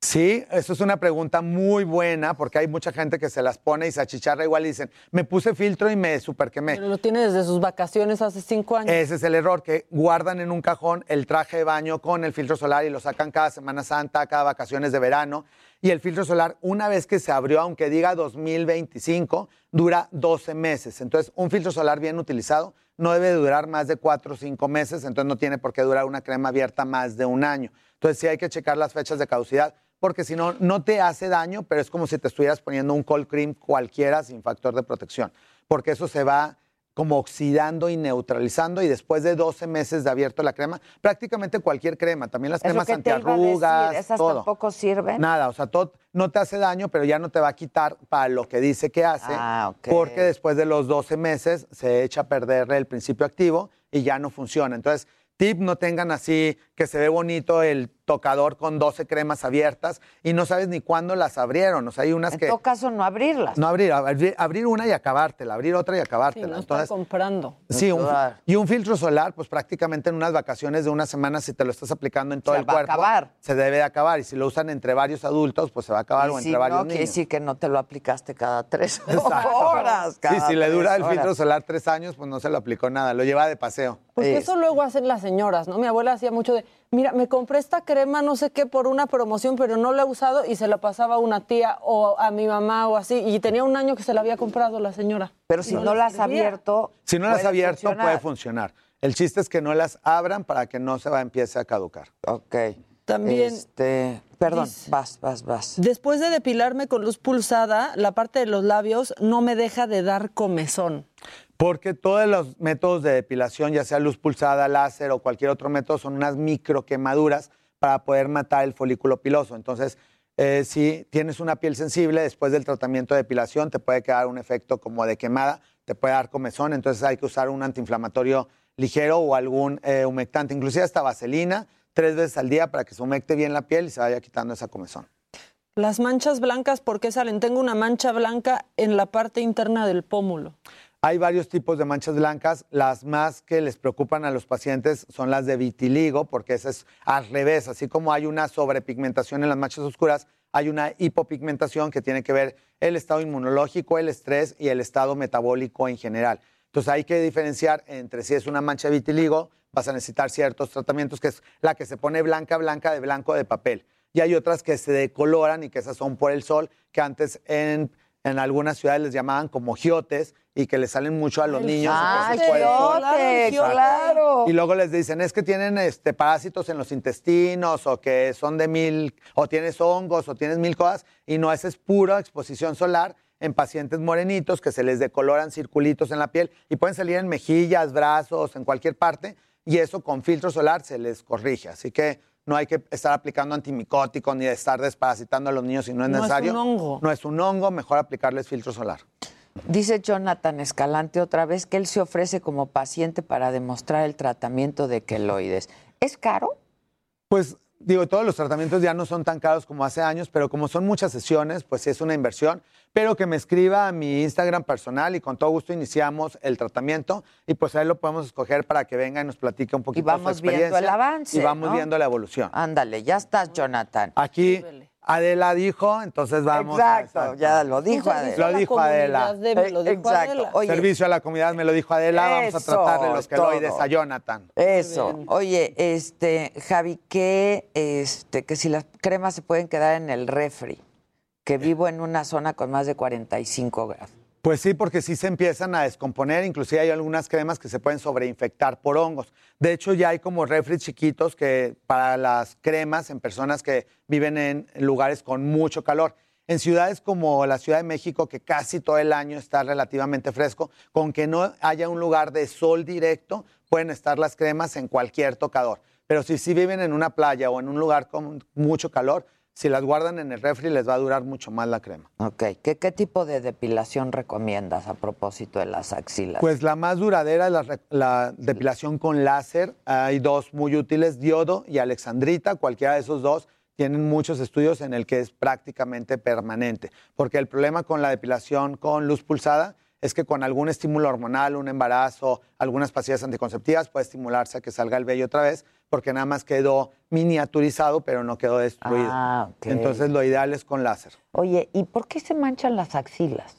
Sí, eso es una pregunta muy buena porque hay mucha gente que se las pone y se achicharra igual y dicen, me puse filtro y me superquemé. Pero lo tiene desde sus vacaciones hace 5 años. Ese es el error, que guardan en un cajón el traje de baño con el filtro solar y lo sacan cada Semana Santa, cada vacaciones de verano. Y el filtro solar, una vez que se abrió, aunque diga 2025, dura 12 meses. Entonces, un filtro solar bien utilizado no debe durar más de 4 o 5 meses, entonces no tiene por qué durar una crema abierta más de 1 año. Entonces, sí hay que checar las fechas de caducidad, porque si no, no te hace daño, pero es como si te estuvieras poniendo un cold cream cualquiera sin factor de protección, porque eso se va como oxidando y neutralizando y después de 12 meses de abierto la crema, prácticamente cualquier crema, también las cremas antiarrugas, esas todo. Tampoco sirven. Nada, o sea, todo no te hace daño, pero ya no te va a quitar para lo que dice que hace, porque después de los 12 meses se echa a perder el principio activo y ya no funciona. Entonces, tip, no tengan así que se ve bonito el tocador con 12 cremas abiertas y no sabes ni cuándo las abrieron. O sea, hay unas que... En todo caso, no abrirlas. No abrir una y acabártela, abrir otra y acabártela. Sí, no estás comprando. Sí, y un filtro solar, pues prácticamente en unas vacaciones de 1 semana, si te lo estás aplicando en todo el cuerpo, se va a acabar. Se debe de acabar. Y si lo usan entre varios adultos, pues se va a acabar o entre varios niños. Quiere decir que no te lo aplicaste cada 3 horas. Cada sí, si le dura el filtro solar 3 años, pues no se lo aplicó nada, lo lleva de paseo. Pues eso luego hacen las señoras, ¿no? Mi abuela hacía mucho de... Mira, me compré esta crema, no sé qué, por una promoción, pero no la he usado y se la pasaba a una tía o a mi mamá o así. Y tenía 1 año que se la había comprado la señora. Pero si no las has abierto, si no las has abierto, puede funcionar. El chiste es que no las abran para que no se empiece a caducar. Ok. También... Perdón, vas. Después de depilarme con luz pulsada, la parte de los labios no me deja de dar comezón. Porque todos los métodos de depilación, ya sea luz pulsada, láser o cualquier otro método, son unas microquemaduras para poder matar el folículo piloso. Entonces, si tienes una piel sensible, después del tratamiento de depilación te puede quedar un efecto como de quemada, te puede dar comezón, entonces hay que usar un antiinflamatorio ligero o algún humectante, inclusive hasta vaselina, 3 veces al día para que se humecte bien la piel y se vaya quitando esa comezón. Las manchas blancas, ¿por qué salen? Tengo una mancha blanca en la parte interna del pómulo. Hay varios tipos de manchas blancas. Las más que les preocupan a los pacientes son las de vitiligo, porque esa es al revés. Así como hay una sobrepigmentación en las manchas oscuras, hay una hipopigmentación que tiene que ver el estado inmunológico, el estrés y el estado metabólico en general. Entonces hay que diferenciar entre si es una mancha de vitiligo, vas a necesitar ciertos tratamientos, que es la que se pone blanca, blanca de blanco de papel. Y hay otras que se decoloran y que esas son por el sol, que antes en algunas ciudades les llamaban como giotes y que les salen mucho a los niños. ¡Ah, giote! ¡Claro! Y luego les dicen, es que tienen parásitos en los intestinos o que son de 1000, o tienes hongos o tienes 1000 cosas, y no, esa es pura exposición solar. en pacientes morenitos que se les decoloran circulitos en la piel y pueden salir en mejillas, brazos, en cualquier parte, y eso con filtro solar se les corrige. Así que no hay que estar aplicando antimicóticos ni estar desparasitando a los niños si no es necesario. No es un hongo. No es un hongo, mejor aplicarles filtro solar. Dice Jonathan Escalante otra vez que él se ofrece como paciente para demostrar el tratamiento de queloides. ¿Es caro? Pues, digo, todos los tratamientos ya no son tan caros como hace años, pero como son muchas sesiones, pues sí es una inversión. Pero que me escriba a mi Instagram personal y con todo gusto iniciamos el tratamiento y pues ahí lo podemos escoger para que venga y nos platique un poquito de su experiencia. Y vamos viendo el avance, y vamos, ¿no?, viendo la evolución. Ándale, ya estás, Jonathan. Aquí... Adela dijo, entonces vamos. Exacto, ya lo dijo Adela. Lo dijo Adela. Me lo dijo Adela. Oye, servicio a la comunidad, me lo dijo Adela. Vamos a tratar de los queloides a Jonathan. Eso. Oye, Javi, que si las cremas se pueden quedar en el refri, que vivo en una zona con más de 45 grados. Pues sí, porque sí se empiezan a descomponer. Inclusive hay algunas cremas que se pueden sobreinfectar por hongos. De hecho, ya hay como refris chiquitos que para las cremas en personas que viven en lugares con mucho calor. En ciudades como la Ciudad de México, que casi todo el año está relativamente fresco, con que no haya un lugar de sol directo, pueden estar las cremas en cualquier tocador. Pero si sí viven en una playa o en un lugar con mucho calor, si las guardan en el refri, les va a durar mucho más la crema. Ok. ¿Qué tipo de depilación recomiendas a propósito de las axilas? Pues la más duradera es la depilación con láser. Hay dos muy útiles, diodo y alexandrita. Cualquiera de esos dos tienen muchos estudios en el que es prácticamente permanente. Porque el problema con la depilación con luz pulsada es que con algún estímulo hormonal, un embarazo, algunas pastillas anticonceptivas, puede estimularse a que salga el vello otra vez, porque nada más quedó miniaturizado, pero no quedó destruido. Ah, okay. Entonces lo ideal es con láser. Oye, ¿y por qué se manchan las axilas?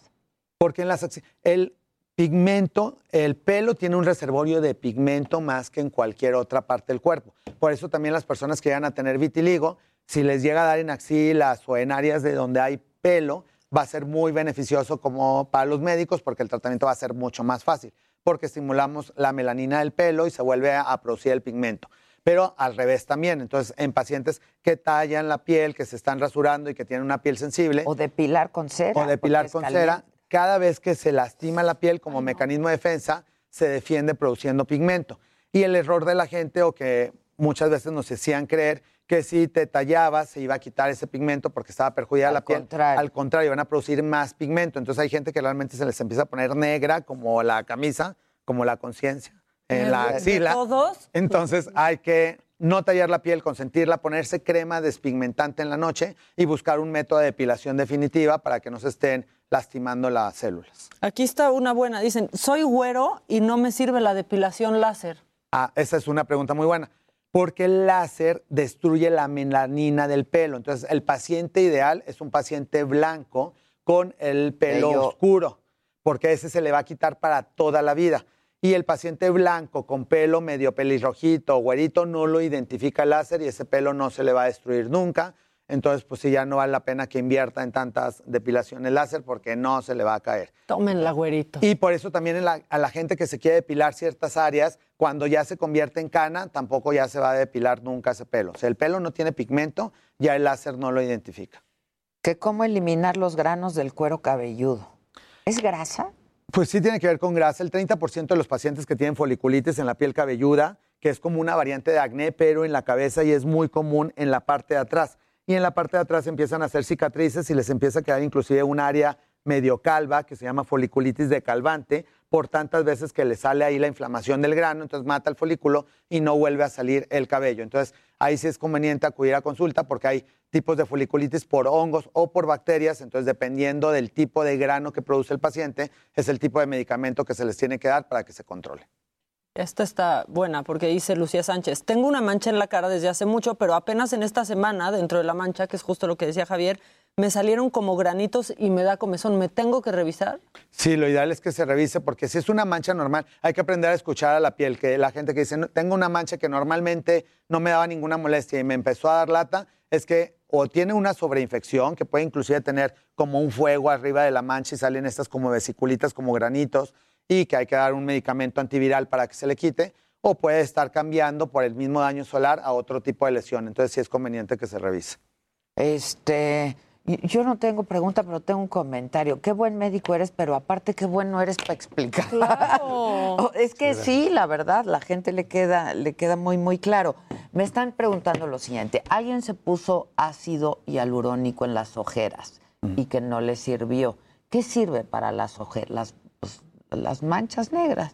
Porque en las axilas, el pigmento, el pelo tiene un reservorio de pigmento más que en cualquier otra parte del cuerpo. Por eso también las personas que llegan a tener vitiligo, si les llega a dar en axilas o en áreas de donde hay pelo, va a ser muy beneficioso como para los médicos porque el tratamiento va a ser mucho más fácil, porque estimulamos la melanina del pelo y se vuelve a producir el pigmento. Pero al revés también. Entonces, en pacientes que tallan la piel, que se están rasurando y que tienen una piel sensible. O depilar con cera. O depilar con cera. Cada vez que se lastima la piel como mecanismo de defensa, se defiende produciendo pigmento. Y el error de la gente, o que muchas veces nos hacían creer, que si te tallabas se iba a quitar ese pigmento porque estaba perjudicada la piel. Al contrario, van a producir más pigmento. Entonces hay gente que realmente se les empieza a poner negra, como la camisa, como la conciencia, en la axila. ¿Todos? Entonces hay que no tallar la piel, consentirla, ponerse crema despigmentante en la noche y buscar un método de depilación definitiva para que no se estén lastimando las células. Aquí está una buena. Dicen, soy güero y no me sirve la depilación láser. Ah, esa es una pregunta muy buena. Porque el láser destruye la melanina del pelo. Entonces, el paciente ideal es un paciente blanco con el pelo oscuro, porque ese se le va a quitar para toda la vida. Y el paciente blanco con pelo medio pelirrojito o güerito no lo identifica el láser y ese pelo no se le va a destruir nunca. Entonces, pues sí, ya no vale la pena que invierta en tantas depilaciones láser porque no se le va a caer. Tómenla, güerito. Y por eso también a la gente que se quiere depilar ciertas áreas, cuando ya se convierte en cana, tampoco ya se va a depilar nunca ese pelo. O sea, el pelo no tiene pigmento, ya el láser no lo identifica. ¿Qué cómo eliminar los granos del cuero cabelludo? ¿Es grasa? Pues sí tiene que ver con grasa. El 30% de los pacientes que tienen foliculitis en la piel cabelluda, que es como una variante de acné, pero en la cabeza y es muy común en la parte de atrás. Y en la parte de atrás empiezan a hacer cicatrices y les empieza a quedar inclusive un área medio calva que se llama foliculitis decalvante por tantas veces que le sale ahí la inflamación del grano, entonces mata el folículo y no vuelve a salir el cabello. Entonces ahí sí es conveniente acudir a consulta porque hay tipos de foliculitis por hongos o por bacterias, entonces dependiendo del tipo de grano que produce el paciente es el tipo de medicamento que se les tiene que dar para que se controle. Esta está buena porque dice Lucía Sánchez, tengo una mancha en la cara desde hace mucho, pero apenas en esta semana, dentro de la mancha, que es justo lo que decía Javier, me salieron como granitos y me da comezón. ¿Me tengo que revisar? Sí, lo ideal es que se revise porque si es una mancha normal, hay que aprender a escuchar a la piel, que la gente que dice, tengo una mancha que normalmente no me daba ninguna molestia y me empezó a dar lata, es que o tiene una sobreinfección, que puede inclusive tener como un fuego arriba de la mancha y salen estas como vesiculitas, como granitos, y que hay que dar un medicamento antiviral para que se le quite, o puede estar cambiando por el mismo daño solar a otro tipo de lesión. Entonces sí es conveniente que se revise. Yo no tengo pregunta, pero tengo un comentario. Qué buen médico eres, pero aparte qué bueno eres para explicar. Claro. Es que sí, la verdad, la gente le queda muy, muy claro. Me están preguntando lo siguiente. Alguien se puso ácido hialurónico en las ojeras y que no le sirvió. ¿Qué sirve para las ojeras, las manchas negras?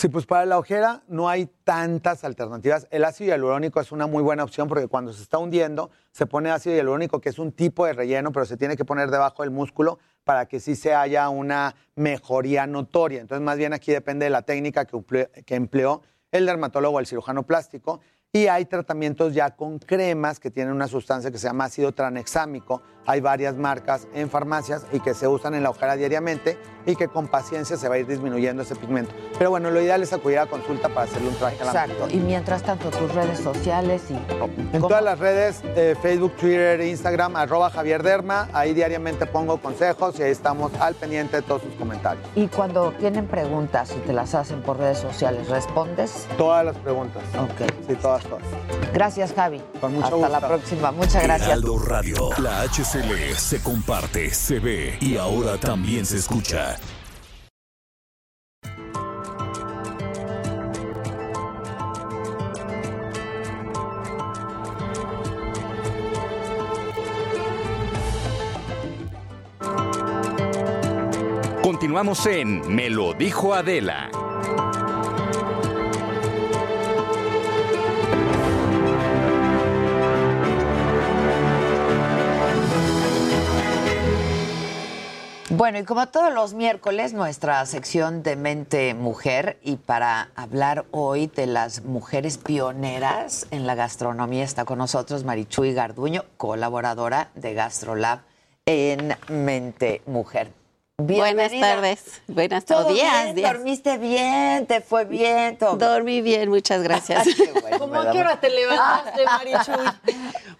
Sí, pues para la ojera no hay tantas alternativas. El ácido hialurónico es una muy buena opción porque cuando se está hundiendo se pone ácido hialurónico, que es un tipo de relleno, pero se tiene que poner debajo del músculo para que sí se haya una mejoría notoria. Entonces, más bien aquí depende de la técnica que empleó el dermatólogo o el cirujano plástico. Y hay tratamientos ya con cremas que tienen una sustancia que se llama ácido tranexámico. Hay varias marcas en farmacias y que se usan en la ojera diariamente y que con paciencia se va a ir disminuyendo ese pigmento. Pero bueno, lo ideal es acudir a consulta para hacerle un traje a la mano. Exacto. Y mientras tanto, tus redes sociales y... En todas las redes, Facebook, Twitter, Instagram, @JavierDerma. Ahí diariamente pongo consejos y ahí estamos al pendiente de todos sus comentarios. Y cuando tienen preguntas y te las hacen por redes sociales, ¿respondes? Todas las preguntas. Ok. Sí, todas. Gracias, Javi. Con mucho gusto. Hasta la próxima. Muchas gracias. Heraldo Radio, la HCL se comparte, se ve y ahora también se escucha. Continuamos en Me lo dijo Adela. Bueno, y como todos los miércoles, nuestra sección de Mente Mujer, y para hablar hoy de las mujeres pioneras en la gastronomía está con nosotros Marichuy Garduño, colaboradora de Gastrolab en Mente Mujer. Bienvenida. Buenas tardes. Buenas tardes. ¿Todo bien? ¿Dormiste bien? ¿Te fue bien? Dormí bien, muchas gracias. Ay, qué bueno. ¿Cómo a qué hora te levantaste, Marichuy?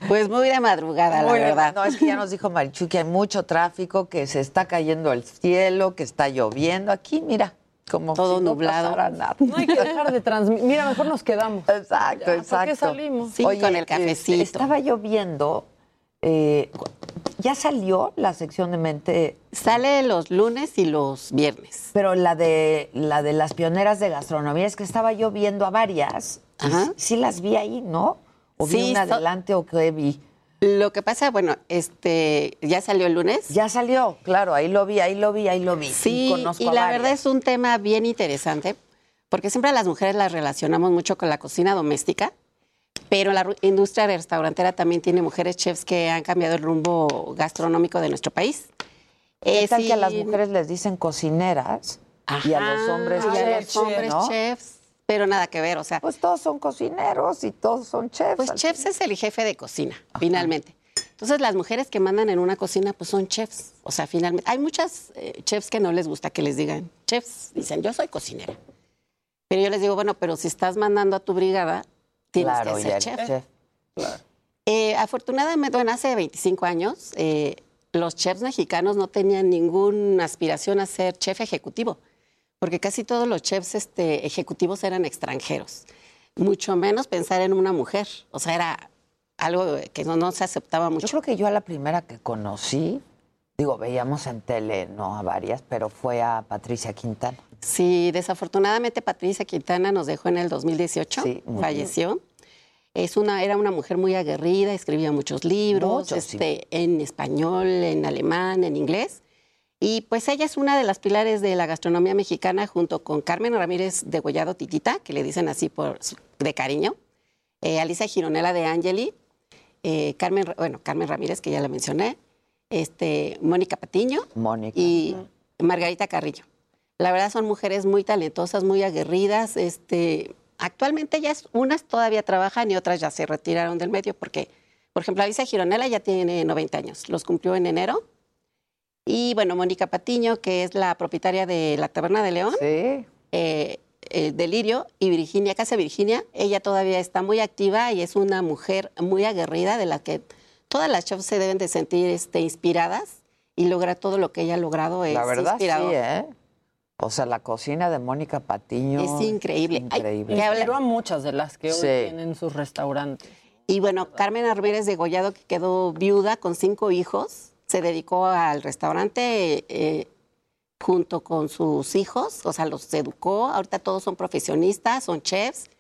Pues muy de madrugada, la verdad. No, es que ya nos dijo Marichuy que hay mucho tráfico, que se está cayendo el cielo, que está lloviendo. Aquí, mira, como todo si nublado. No pasara nada. No hay que dejar de transmitir. Mira, mejor nos quedamos. Exacto, ya, exacto. ¿Por qué salimos? Sí, oye, con el cafecito. Estaba lloviendo. ¿Ya salió la sección de Mente? Sale los lunes y los viernes. Pero la de las pioneras de gastronomía, es que estaba yo viendo a varias. Ajá. Sí las vi ahí, ¿no? ¿O sí, vi una adelante o qué vi? Lo que pasa, bueno, ¿ya salió el lunes? Ya salió, claro, ahí lo vi. Sí, y la verdad es un tema bien interesante, porque siempre a las mujeres las relacionamos mucho con la cocina doméstica. Pero la industria restaurantera también tiene mujeres chefs que han cambiado el rumbo gastronómico de nuestro país. ¿Qué tal que a las mujeres les dicen cocineras? Ajá, y a los hombres chefs. Chefs, pero nada que ver, o sea. Pues todos son cocineros y todos son chefs. Pues chefs es el jefe de cocina, finalmente. Entonces las mujeres que mandan en una cocina pues son chefs, o sea, finalmente. Hay muchas chefs que no les gusta que les digan chefs, dicen yo soy cocinera. Pero yo les digo, bueno, pero si estás mandando a tu brigada... Claro, ya chef. Claro. Afortunadamente, bueno, hace 25 años, los chefs mexicanos no tenían ninguna aspiración a ser chef ejecutivo, porque casi todos los chefs ejecutivos eran extranjeros. Mucho menos pensar en una mujer. O sea, era algo que no se aceptaba mucho. Yo creo que yo a la primera que conocí, digo, veíamos en tele, no a varias, pero fue a Patricia Quintana. Sí, desafortunadamente Patricia Quintana nos dejó en el 2018, sí, falleció. Era una mujer muy aguerrida, escribía muchos libros, sí, en español, en alemán, en inglés. Y pues ella es una de las pilares de la gastronomía mexicana junto con Carmen Ramírez de Degollado, Titita, que le dicen así de cariño, Alicia Gironella de Angeli, Carmen Ramírez, que ya la mencioné, Mónica Patiño y Margarita Carrillo. La verdad son mujeres muy talentosas, muy aguerridas. Actualmente ellas, unas todavía trabajan y otras ya se retiraron del medio porque, por ejemplo, Alicia Gironella ya tiene 90 años, los cumplió en enero. Y bueno, Mónica Patiño, que es la propietaria de la Taberna de León, sí. Delirio, y Virginia, Casa Virginia, ella todavía está muy activa y es una mujer muy aguerrida de la que todas las chefs se deben de sentir inspiradas y lograr todo lo que ella ha logrado. La verdad, inspirador. Sí, O sea, la cocina de Mónica Patiño... Es increíble. Inspiró a muchas de las que hoy tienen sus restaurantes. Y bueno, Carmen Ramírez de Degollado, que quedó viuda con 5 hijos, se dedicó al restaurante junto con sus hijos, o sea, los educó. Ahorita todos son profesionistas, son chefs,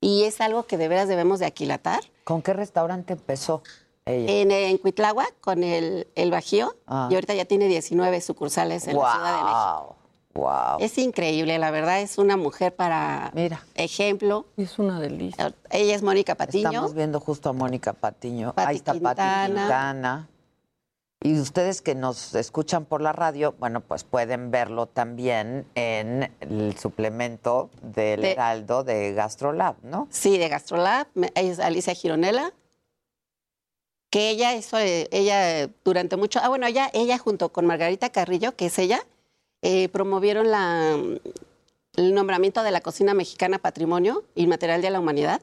y es algo que de veras debemos de aquilatar. ¿Con qué restaurante empezó ella? En Cuitláhuac, con el Bajío, y ahorita ya tiene 19 sucursales en la Ciudad de México. Wow. Es increíble, la verdad, es una mujer para ejemplo. Es una delicia. Ella es Mónica Patiño. Estamos viendo justo a Mónica Patiño. Ahí está Pati Quintana. Y ustedes que nos escuchan por la radio, bueno, pues pueden verlo también en el suplemento del Heraldo de Gastrolab, ¿no? Sí, de Gastrolab. Es Alicia Gironella, que ella hizo, ella durante mucho... Ah, bueno, ella junto con Margarita Carrillo, que es ella, promovieron el nombramiento de la cocina mexicana Patrimonio Inmaterial de la Humanidad.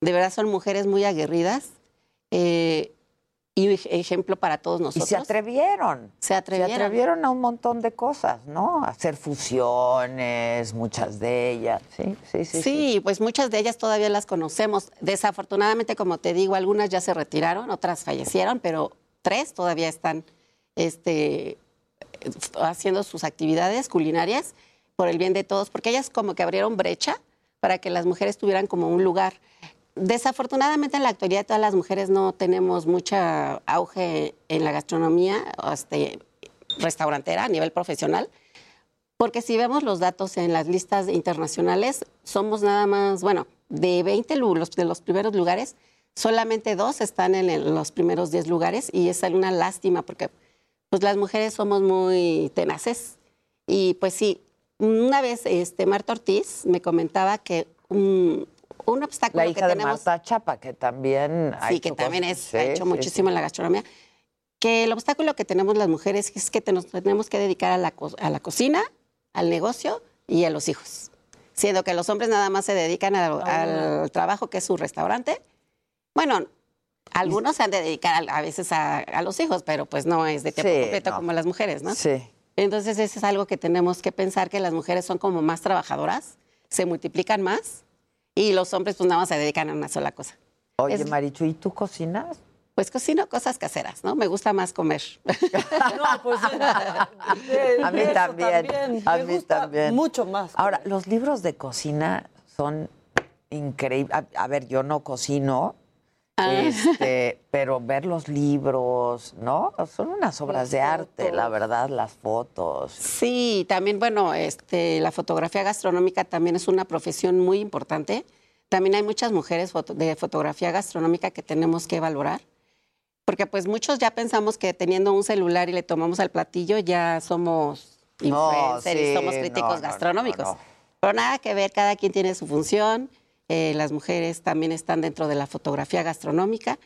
De verdad son mujeres muy aguerridas, y ejemplo para todos nosotros. Y se atrevieron a un montón de cosas, ¿no? A hacer fusiones, muchas de ellas. Sí, pues muchas de ellas todavía las conocemos. Desafortunadamente, como te digo, algunas ya se retiraron, otras fallecieron, pero 3 todavía están haciendo sus actividades culinarias por el bien de todos, porque ellas como que abrieron brecha para que las mujeres tuvieran como un lugar. Desafortunadamente, en la actualidad todas las mujeres no tenemos mucho auge en la gastronomía restaurantera a nivel profesional, porque si vemos los datos en las listas internacionales, somos nada más, bueno, de 20 de los primeros lugares, solamente 2 están en los primeros 10 lugares, y es una lástima porque pues las mujeres somos muy tenaces. Y pues sí, una vez Marta Ortiz me comentaba que un obstáculo que tenemos... La hija de Marta Chapa, que también ha hecho muchísimo en la gastronomía. Que el obstáculo que tenemos las mujeres es que nos tenemos que dedicar a la cocina, al negocio y a los hijos. Siendo que los hombres nada más se dedican al trabajo, que es su restaurante. Bueno, algunos se han de dedicar a veces a los hijos, pero pues no es de tiempo completo como las mujeres, ¿no? Sí. Entonces eso es algo que tenemos que pensar, que las mujeres son como más trabajadoras, se multiplican más, y los hombres pues nada más se dedican a una sola cosa. Oye, Marichuy, ¿y tú cocinas? Pues cocino cosas caseras, ¿no? Me gusta más comer. No, pues... a mí también. A mí también. Mucho más. Ahora, los libros de cocina son increíbles. A ver, yo no cocino, pero ver los libros, ¿no? Son unas obras de arte, la verdad, las fotos. Sí, también, bueno, la fotografía gastronómica también es una profesión muy importante. También hay muchas mujeres de fotografía gastronómica que tenemos que valorar, porque pues muchos ya pensamos que teniendo un celular y le tomamos al platillo ya somos influencers y somos críticos gastronómicos. Pero nada que ver, cada quien tiene su función. Las mujeres también están dentro de la fotografía gastronómica.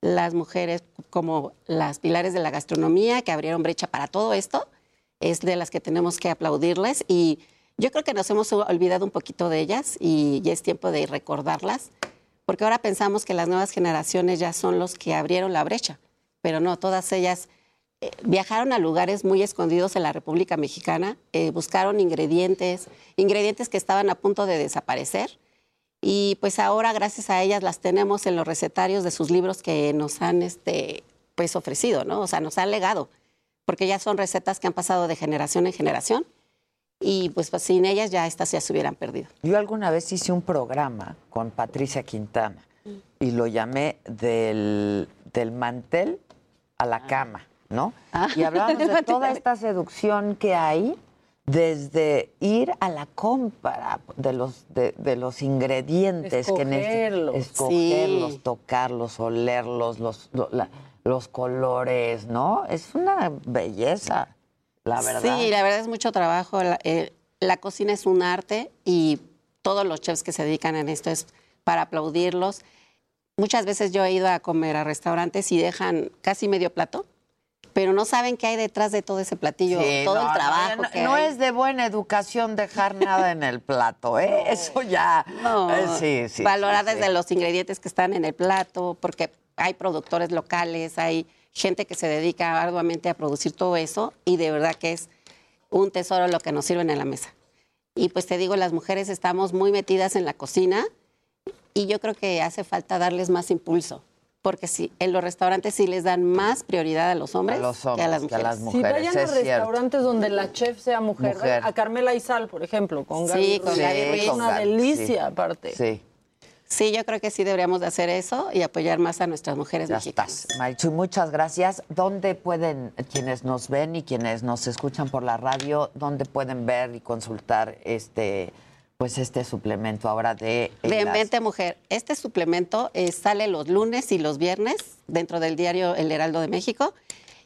Las mujeres, como las pilares de la gastronomía, que abrieron brecha para todo esto, es de las que tenemos que aplaudirles. Y yo creo que nos hemos olvidado un poquito de ellas y ya es tiempo de recordarlas, porque ahora pensamos que las nuevas generaciones ya son los que abrieron la brecha. Pero no, todas ellas viajaron a lugares muy escondidos en la República Mexicana, buscaron ingredientes que estaban a punto de desaparecer. Y pues ahora, gracias a ellas, las tenemos en los recetarios de sus libros que nos han pues ofrecido, ¿no? O sea, nos han legado, porque ya son recetas que han pasado de generación en generación y pues sin ellas ya estas ya se hubieran perdido. Yo alguna vez hice un programa con Patricia Quintana y lo llamé del mantel a la cama, ¿no? Y hablábamos de toda esta seducción que hay, desde ir a la compra de los ingredientes, escogerlos, tocarlos, olerlos, los colores, ¿no? Es una belleza, la verdad. Sí, la verdad es mucho trabajo. La cocina es un arte y todos los chefs que se dedican a esto es para aplaudirlos. Muchas veces yo he ido a comer a restaurantes y dejan casi medio plato, pero no saben qué hay detrás de todo ese platillo, el trabajo. No es de buena educación dejar nada en el plato, ¿eh? No, eso ya. No. Valorar desde los ingredientes que están en el plato, porque hay productores locales, hay gente que se dedica arduamente a producir todo eso, y de verdad que es un tesoro lo que nos sirven en la mesa. Y pues te digo, las mujeres estamos muy metidas en la cocina y yo creo que hace falta darles más impulso, porque sí, en los restaurantes sí les dan más prioridad a los hombres, que a las mujeres. Sí, vayan a restaurantes donde la chef sea mujer. A Carmela Izal, por ejemplo, con Gaby Ruiz. Es una delicia aparte. Sí, yo creo que sí deberíamos de hacer eso y apoyar más a nuestras mujeres mexicanas. Marichuy, muchas gracias. ¿Dónde pueden, quienes nos ven y quienes nos escuchan por la radio, dónde pueden ver y consultar este suplemento ahora de Mente Mujer? Este suplemento sale los lunes y los viernes dentro del diario El Heraldo de México,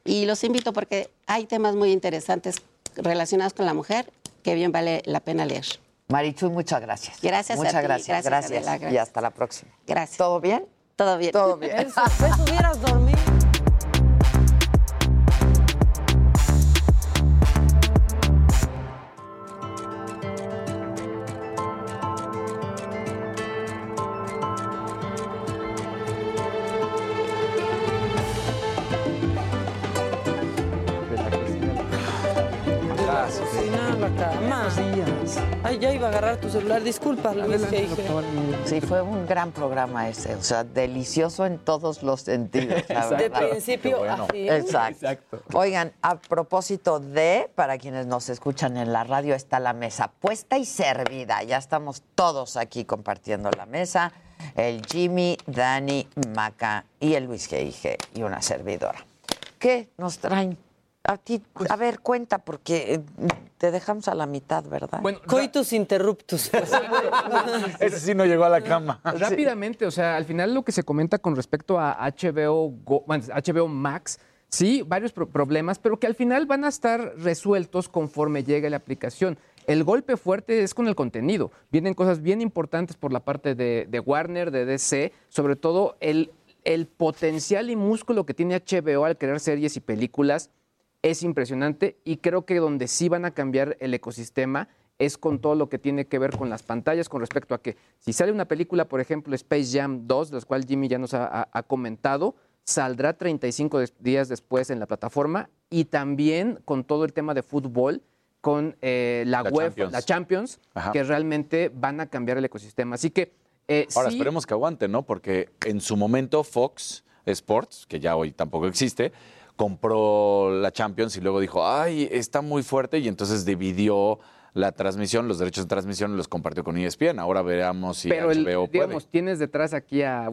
y los invito porque hay temas muy interesantes relacionados con la mujer que bien vale la pena leer. Marichuy, muchas gracias. Muchas gracias. Adela, gracias. Y hasta la próxima. Gracias. ¿Todo bien? Todo bien. Todo bien. Eso hubieras dormido. Ay, ya iba a agarrar tu celular, disculpa, Luis, que dije. Sí, fue un gran programa ese, o sea, delicioso en todos los sentidos, la verdad. De principio a fin. Exacto. Oigan, a propósito de, para quienes nos escuchan en la radio, está la mesa puesta y servida. Ya estamos todos aquí compartiendo la mesa, el Jimmy, Dani, Maca y el Luis G.I.G. y una servidora. ¿Qué nos traen? A ti, a ver, cuenta, porque te dejamos a la mitad, ¿verdad? Bueno, coitus interruptus. Ese sí no llegó a la cama. Rápidamente, o sea, al final lo que se comenta con respecto a HBO Max, sí, varios problemas, pero que al final van a estar resueltos conforme llegue la aplicación. El golpe fuerte es con el contenido. Vienen cosas bien importantes por la parte de Warner, de DC, sobre todo el potencial y músculo que tiene HBO al crear series y películas. Es impresionante, y creo que donde sí van a cambiar el ecosistema es con todo lo que tiene que ver con las pantallas, con respecto a que si sale una película, por ejemplo, Space Jam 2, la cual Jimmy ya nos ha comentado, saldrá 35 días después en la plataforma, y también con todo el tema de fútbol, con la UEFA, Champions. La Champions, ajá, que realmente van a cambiar el ecosistema. Así que ahora sí, esperemos que aguante, ¿no? Porque en su momento Fox Sports, que ya hoy tampoco existe, compró la Champions y luego dijo, ay, está muy fuerte, y entonces dividió la transmisión, los derechos de transmisión los compartió con ESPN. Ahora veremos si pero HBO puede. Digamos, tienes detrás aquí a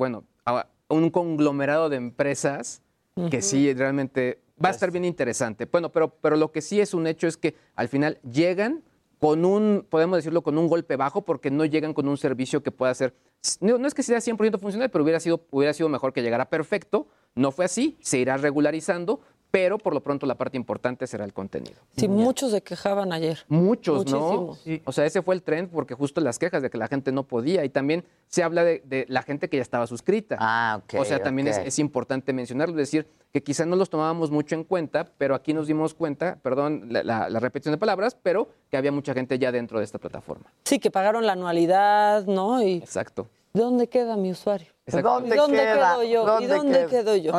un conglomerado de empresas que sí realmente va a estar bien interesante. Bueno, pero lo que sí es un hecho es que al final llegan con un golpe bajo, porque no llegan con un servicio que pueda ser, no es que sea 100% funcional, pero hubiera sido mejor que llegara perfecto. No fue así, se irá regularizando, pero por lo pronto la parte importante será el contenido. Sí, muchos se quejaban ayer. Muchísimos, ¿no? Sí. O sea, ese fue el trend, porque justo las quejas de que la gente no podía, y también se habla de la gente que ya estaba suscrita. Ah, ok. O sea, también es importante mencionarlo, es decir, que quizá no los tomábamos mucho en cuenta, pero aquí nos dimos cuenta, perdón, la repetición de palabras, pero que había mucha gente ya dentro de esta plataforma. Sí, que pagaron la anualidad, ¿no? Y... Exacto. ¿Dónde queda mi usuario? ¿Dónde quedo yo?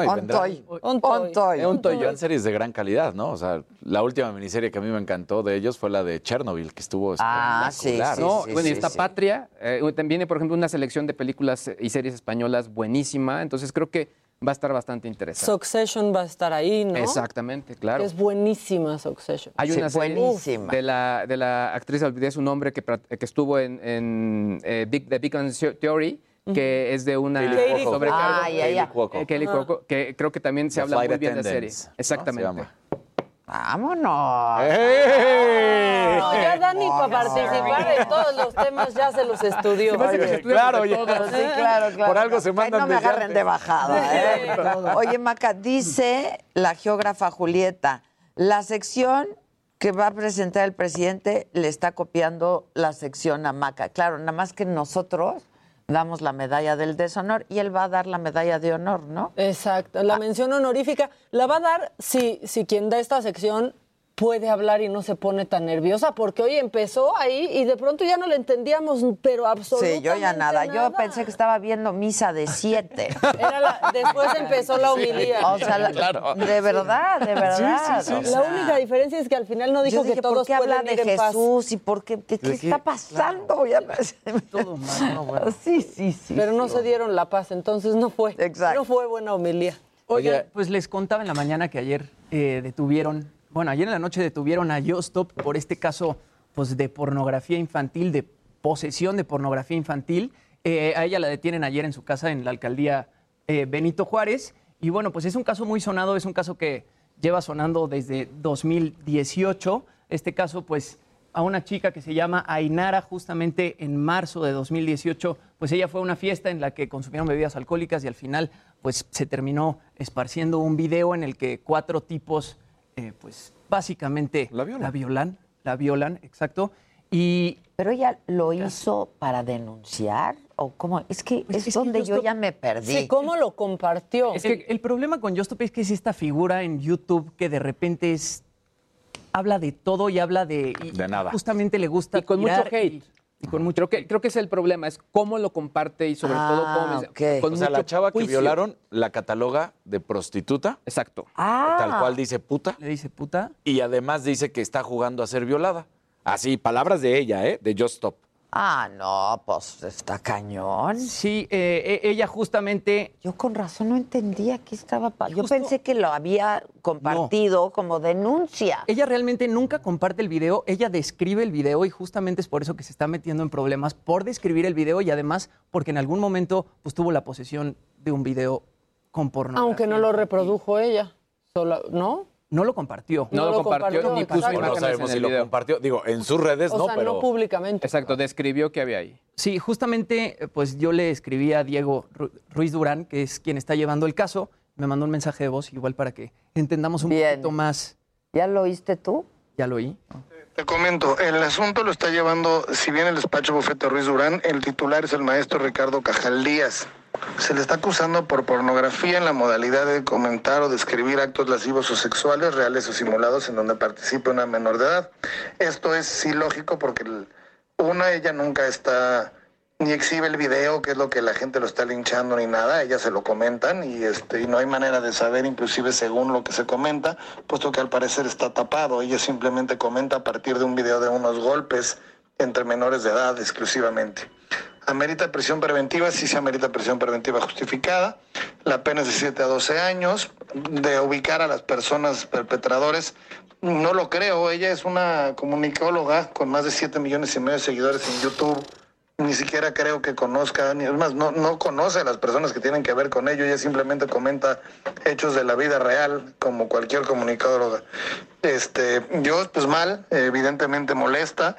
Ontoy. Eran series de gran calidad, ¿no? O sea, la última miniserie que a mí me encantó de ellos fue la de Chernobyl, que estuvo espectacular. Patria, viene, por ejemplo, una selección de películas y series españolas buenísima, entonces creo que va a estar bastante interesante. Succession va a estar ahí, ¿no? Exactamente, claro. Es buenísima Succession. Hay una serie de la actriz, olvidé su nombre, que estuvo en The Big Bang Theory, que es de una sobrecarga. Kelly Cuoco, que creo que también se habla muy bien de la serie. Exactamente. ¿No? ¡Vámonos! No, ya Dani, para participar de todos los temas, ya se los estudió. Claro. Por algo se mandan. No me agarren de bajada. Oye, Maca, dice la geógrafa Julieta, la sección que va a presentar el presidente le está copiando la sección a Maca. Claro, nada más que nosotros damos la medalla del deshonor y él va a dar la medalla de honor, ¿no? Exacto, la mención honorífica la va a dar si quien da esta sección puede hablar y no se pone tan nerviosa, porque hoy empezó ahí y de pronto ya no le entendíamos, pero absolutamente nada. Sí, yo ya nada. Yo pensé que estaba viendo misa de 7. Después empezó la homilía. Sí, o sea, claro. de verdad. Sí, la única diferencia es que al final no dijo, dije, que todos pueden ir en paz. ¿Por qué habla de Jesús? ¿Y por qué? ¿Qué está pasando? Claro. Todos mal, no, bueno. Sí. Pero no se dieron la paz, entonces no fue. Exacto. No fue buena homilía. Oye, pues les contaba en la mañana que ayer ayer en la noche detuvieron a YosStop por este caso, pues, de pornografía infantil, de posesión de pornografía infantil. A ella la detienen ayer en su casa en la alcaldía Benito Juárez. Y bueno, pues es un caso muy sonado, es un caso que lleva sonando desde 2018. Este caso, pues, a una chica que se llama Ainara, justamente en marzo de 2018, pues ella fue a una fiesta en la que consumieron bebidas alcohólicas y al final, pues, se terminó esparciendo un video en el que 4 tipos... pues básicamente la violan, exacto. Y pero ella lo hizo para denunciar, o cómo, es que es donde yo ya me perdí. Sí, ¿cómo lo compartió? Es que el problema con YosStop es que es esta figura en YouTube que de repente es, habla de todo y habla de nada. Justamente le gusta. Y con mucho hate. Y con mucho, creo que es el problema, es cómo lo comparte y sobre todo cómo... Okay. Con, o sea, la chava que violaron la cataloga de prostituta. Exacto. Tal cual dice puta. Le dice puta. Y además dice que está jugando a ser violada. Así, palabras de ella, de YosStop. Ah, no, pues está cañón. Sí, ella justamente... Yo con razón no entendía qué estaba pasando. Yo pensé que lo había compartido como denuncia. Ella realmente nunca comparte el video, ella describe el video y justamente es por eso que se está metiendo en problemas, por describir el video y además porque en algún momento, pues, tuvo la posesión de un video con pornografía. Aunque no lo reprodujo ella, solo, ¿no? No lo compartió. No lo compartió ni puso imágenes. No sabemos en el video. Si lo compartió. Digo, en sus redes no, pero... no públicamente. Exacto, describió qué había ahí. Sí, justamente, pues yo le escribí a Diego Ruiz Durán, que es quien está llevando el caso. Me mandó un mensaje de voz, igual para que entendamos un poquito más. ¿Ya lo oíste tú? Ya lo oí. Te comento, el asunto lo está llevando, si bien el despacho bufete Ruiz Durán, el titular es el maestro Ricardo Cajal Díaz. Se le está acusando por pornografía en la modalidad de comentar o describir actos lascivos o sexuales, reales o simulados, en donde participe una menor de edad. Esto es ilógico porque, ella nunca está, ni exhibe el video, que es lo que la gente lo está linchando, ni nada. Ella se lo comentan y no hay manera de saber, inclusive según lo que se comenta, puesto que al parecer está tapado. Ella simplemente comenta a partir de un video de unos golpes entre menores de edad exclusivamente. ¿Amerita prisión preventiva? Sí, se amerita prisión preventiva justificada. La pena es de 7 a 12 años. De ubicar a las personas perpetradores, no lo creo. Ella es una comunicóloga con más de 7,5 millones de seguidores en YouTube. Ni siquiera creo que conozca, ni es más, no conoce a las personas que tienen que ver con ello. Ella simplemente comenta hechos de la vida real, como cualquier comunicóloga. Yo, pues mal, evidentemente molesta.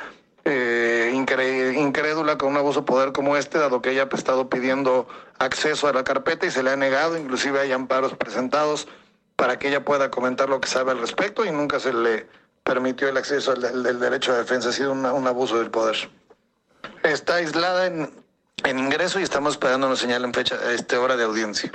Incrédula con un abuso de poder como este, dado que ella ha estado pidiendo acceso a la carpeta y se le ha negado, inclusive hay amparos presentados para que ella pueda comentar lo que sabe al respecto y nunca se le permitió el acceso al derecho de defensa. Ha sido un abuso del poder. Está aislada en ingreso y estamos esperando una señal en fecha hora de audiencia.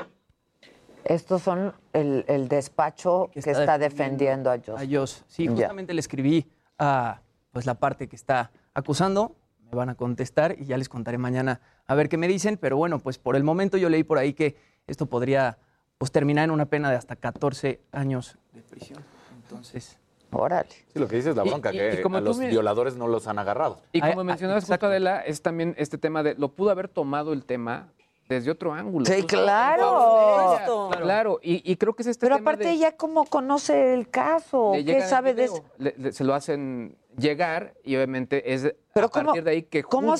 Estos son el despacho que está defendiendo a Jos. Sí, justamente le escribí a... pues la parte que está acusando, me van a contestar y ya les contaré mañana a ver qué me dicen, pero bueno, pues por el momento yo leí por ahí que esto podría, pues, terminar en una pena de hasta 14 años de prisión. Entonces... Órale. Sí, lo que dices es la bronca, que como a los violadores no los han agarrado. Y como mencionabas, justo, Adela, es también este tema de, lo pudo haber tomado el tema desde otro ángulo. Sí, claro. Claro, y creo que es este tema. Pero aparte ella cómo conoce el caso, ¿qué sabe de eso? Se lo hacen... llegar y obviamente es pero a partir de ahí que juzga. ¿Cómo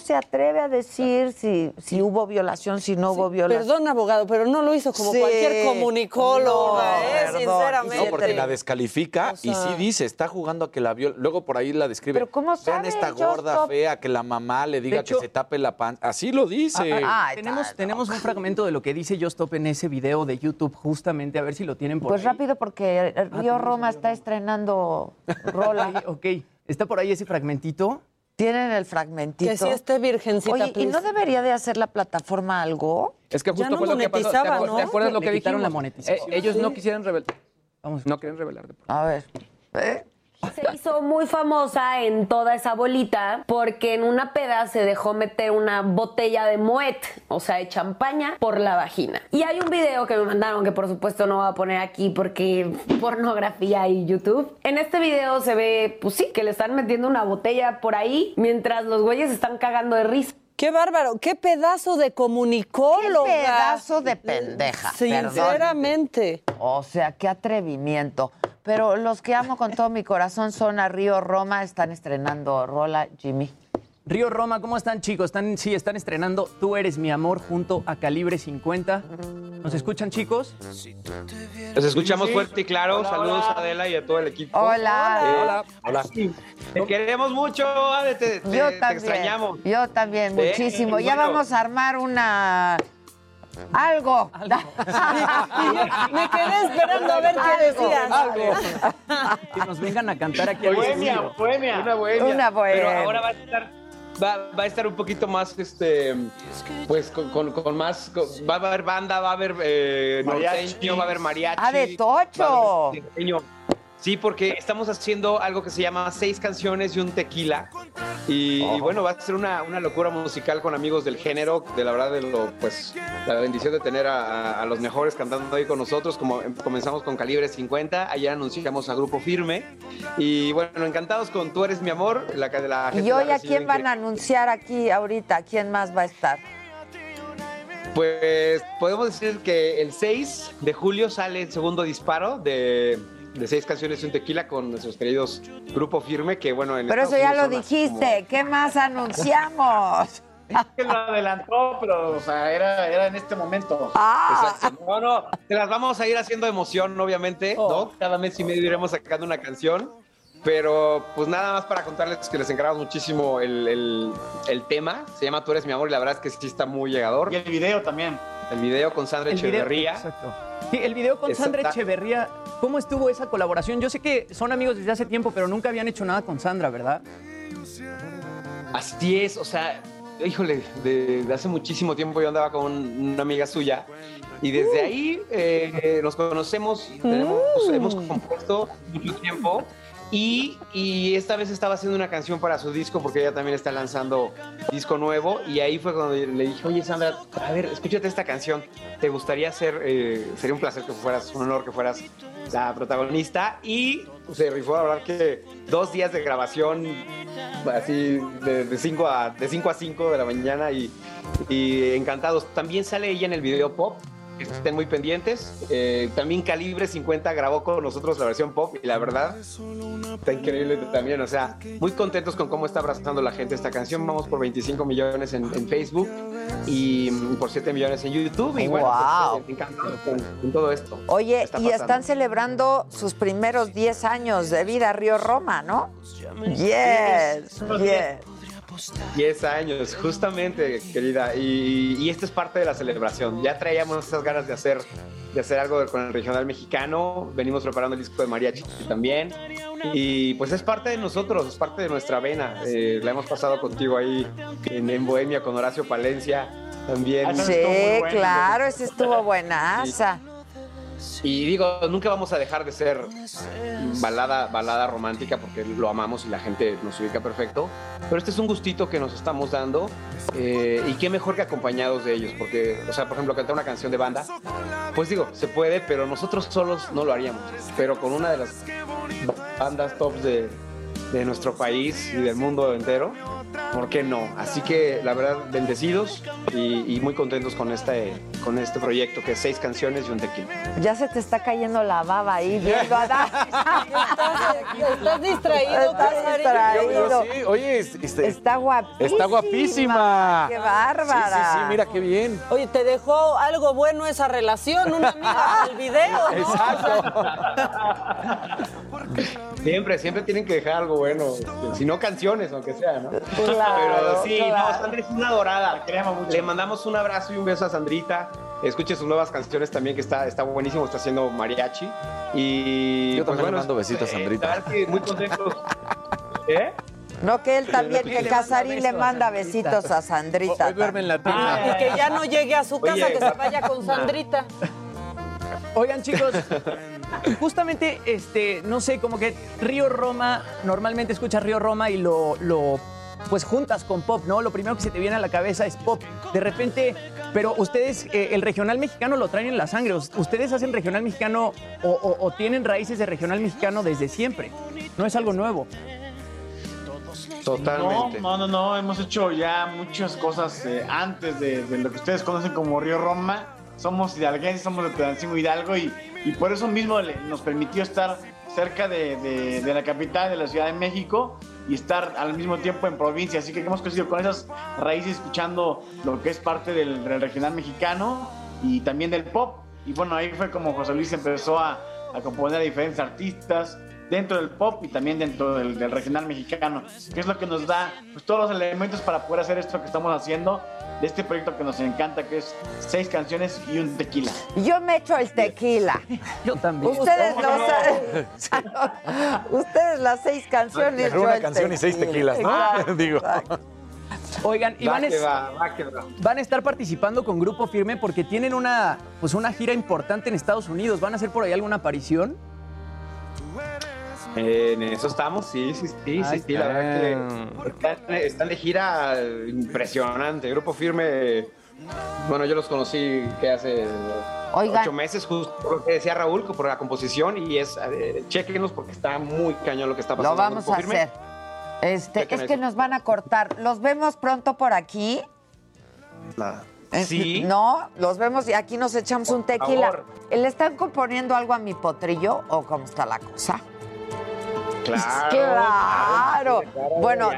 se atreve a decir si hubo violación, si no hubo violación? Perdón, abogado, pero no lo hizo como cualquier comunicólogo, sinceramente. No, porque la descalifica, o sea, y sí dice, está jugando a que la viola. Luego por ahí la describe. Pero ¿cómo sabe? Esta gorda fea, que la mamá le diga que se tape la panza. Así lo dice. Tenemos un fragmento de lo que dice YosStop en ese video de YouTube, justamente, a ver si lo tienen por ahí. Pues rápido, porque Río Roma está estrenando... rola. Ok, está por ahí ese fragmentito. Tienen el fragmentito. Que sí esté virgencita. Oye, please. ¿Y no debería de hacer la plataforma algo? Es que justo ya no monetizaba, ¿no? ¿Te acuerdas lo que dijeron? La monetización. Ellos no quisieron revelar. Vamos. No quieren revelar deportes. A ver. ¿Eh? Se hizo muy famosa en toda esa bolita porque en una peda se dejó meter una botella de Moet, o sea, de champaña, por la vagina. Y hay un video que me mandaron que por supuesto no voy a poner aquí porque pornografía y YouTube. En este video se ve, pues sí, que le están metiendo una botella por ahí mientras los güeyes están cagando de risa. ¡Qué bárbaro! ¡Qué pedazo de comunicóloga! ¡Qué pedazo de pendeja! Sinceramente. Perdón. O sea, qué atrevimiento. Pero los que amo con todo mi corazón son a Río Roma. Están estrenando rola, Jimmy. Río Roma, ¿cómo están, chicos? Están estrenando Tú Eres Mi Amor junto a Calibre 50. ¿Nos escuchan, chicos? Nos escuchamos fuerte y claro. Hola, saludos a Adela y a todo el equipo. Hola. Hola. Te queremos mucho, Adela. Te extrañamos. Yo también, muchísimo. Ya bueno. Vamos a armar una... Algo. Me quedé esperando a ver qué decías. Que nos vengan a cantar aquí. Una bohemia. Pero ahora va a estar... Va a estar un poquito más, pues, con más... va a haber banda, va a haber norteño, va a haber mariachi. ¡Ah, de tocho! Sí, porque estamos haciendo algo que se llama 6 canciones y un tequila. Y bueno, va a ser una locura musical con amigos del género, de la verdad, pues, la bendición de tener a los mejores cantando ahí con nosotros. Como comenzamos con Calibre 50, allá anunciamos a Grupo Firme. Y bueno, encantados con Tú Eres Mi Amor. ¿Y hoy a quién van a anunciar aquí ahorita? ¿Quién más va a estar? Pues podemos decir que el 6 de julio sale el segundo disparo de 6 canciones y un tequila con nuestros queridos Grupo Firme, que bueno... Pero eso ya lo dijiste, como... ¿qué más anunciamos? Es que lo adelantó, pero o sea, era en este momento. Exacto. No, te las vamos a ir haciendo emoción, obviamente, ¿no? Cada mes y medio iremos sacando una canción, pero pues nada más para contarles que les encargamos muchísimo el tema, se llama Tú Eres Mi Amor, y la verdad es que sí está muy llegador. Y el video también. El video con Sandra Echeverría. Exacto. Sí, el video con Sandra Echeverría. ¿Cómo estuvo esa colaboración? Yo sé que son amigos desde hace tiempo, pero nunca habían hecho nada con Sandra, ¿verdad? Así es, o sea, híjole, de hace muchísimo tiempo yo andaba con una amiga suya y desde ahí nos conocemos, hemos compuesto mucho tiempo. Y esta vez estaba haciendo una canción para su disco porque ella también está lanzando disco nuevo y ahí fue cuando le dije, oye Sandra, a ver, escúchate esta canción, te gustaría hacer, sería un placer que fueras, un honor que fueras la protagonista y se rifó, la verdad que 2 días de grabación, así de 5 a 5 de la mañana y encantados. También sale ella en el video pop. Estén muy pendientes. También Calibre 50 grabó con nosotros la versión pop y la verdad está increíble también. O sea, muy contentos con cómo está abrazando la gente esta canción. Vamos por 25 millones en Facebook y por 7 millones en YouTube. Y bueno, pues, me encanta con todo esto. Oye, y están celebrando sus primeros 10 años de vida Río Roma, ¿no? Yes. 10 años, justamente, querida, y esta es parte de la celebración. Ya traíamos esas ganas de hacer algo con el regional mexicano, venimos preparando el disco de mariachi también, y pues es parte de nosotros, es parte de nuestra vena. La hemos pasado contigo ahí en Bohemia con Horacio Palencia también. Sí, bueno, claro, ese estuvo buenaza. Y digo, nunca vamos a dejar de ser balada romántica porque lo amamos y la gente nos ubica perfecto. Pero este es un gustito que nos estamos dando y qué mejor que acompañados de ellos. Porque, o sea, por ejemplo, cantar una canción de banda, pues digo, se puede, pero nosotros solos no lo haríamos. Pero con una de las bandas tops de nuestro país y del mundo entero, ¿por qué no? Así que, la verdad, bendecidos y muy contentos con este proyecto que es 6 canciones y un tequila. Ya se te está cayendo la baba ahí viendo a Estás distraído. Estás distraído. Sí, oye, está guapísima. Está guapísima. Qué bárbara. Sí, mira qué bien. Oye, te dejó algo bueno esa relación, una amiga del video, ¿no? Exacto. Siempre tienen que dejar algo bueno, si no canciones, aunque sea, ¿no? Claro, pero sí, claro. No, Sandra es una dorada. Le mandamos un abrazo y un beso a Sandrita. Escuche sus nuevas canciones también, que está buenísimo, está haciendo mariachi. Y yo también pues, le mando besitos a Sandrita. Muy contentos. ¿Eh? No, que él también, que Casarín le manda besitos a Sandrita. Hoy duerme en la tina. Y que ya no llegue a su casa, que se vaya con Sandrita. Oigan, chicos... Justamente, no sé, como que Río Roma, normalmente escuchas Río Roma y lo pues juntas con pop, ¿no? Lo primero que se te viene a la cabeza es pop. De repente, pero ustedes, el regional mexicano lo traen en la sangre. Ustedes hacen regional mexicano o tienen raíces de regional mexicano desde siempre. No es algo nuevo. Totalmente. No. Hemos hecho ya muchas cosas antes de lo que ustedes conocen como Río Roma. Somos hidalguenses, somos de Tulancingo Hidalgo y por eso mismo nos permitió estar cerca de la capital, de la Ciudad de México, y estar al mismo tiempo en provincia. Así que hemos crecido con esas raíces, escuchando lo que es parte del regional mexicano y también del pop. Y bueno, ahí fue como José Luis empezó a componer a diferentes artistas dentro del pop y también dentro del regional mexicano, que es lo que nos da pues todos los elementos para poder hacer esto que estamos haciendo, de este proyecto que nos encanta, que es 6 canciones y un tequila. Yo me echo el tequila. Yo también. Ustedes no. Ustedes las 6 canciones. Pero una canción tequila. Y 6 tequilas, ¿no? Exacto. Digo. Exacto. Oigan, y van a estar participando con Grupo Firme porque tienen una gira importante en Estados Unidos. ¿Van a hacer por ahí alguna aparición? En eso estamos, sí, la verdad que están de gira impresionante. Grupo Firme, bueno, yo los conocí que hace 8 meses, justo lo que decía Raúl, por la composición, y chequenlos porque está muy cañón lo que está pasando. Lo vamos a hacer. Es que nos van a cortar. ¿Los vemos pronto por aquí? Nada. Sí. No, los vemos y aquí nos echamos un tequila. ¿Le están componiendo algo a mi potrillo o cómo está la cosa? Claro. Bueno,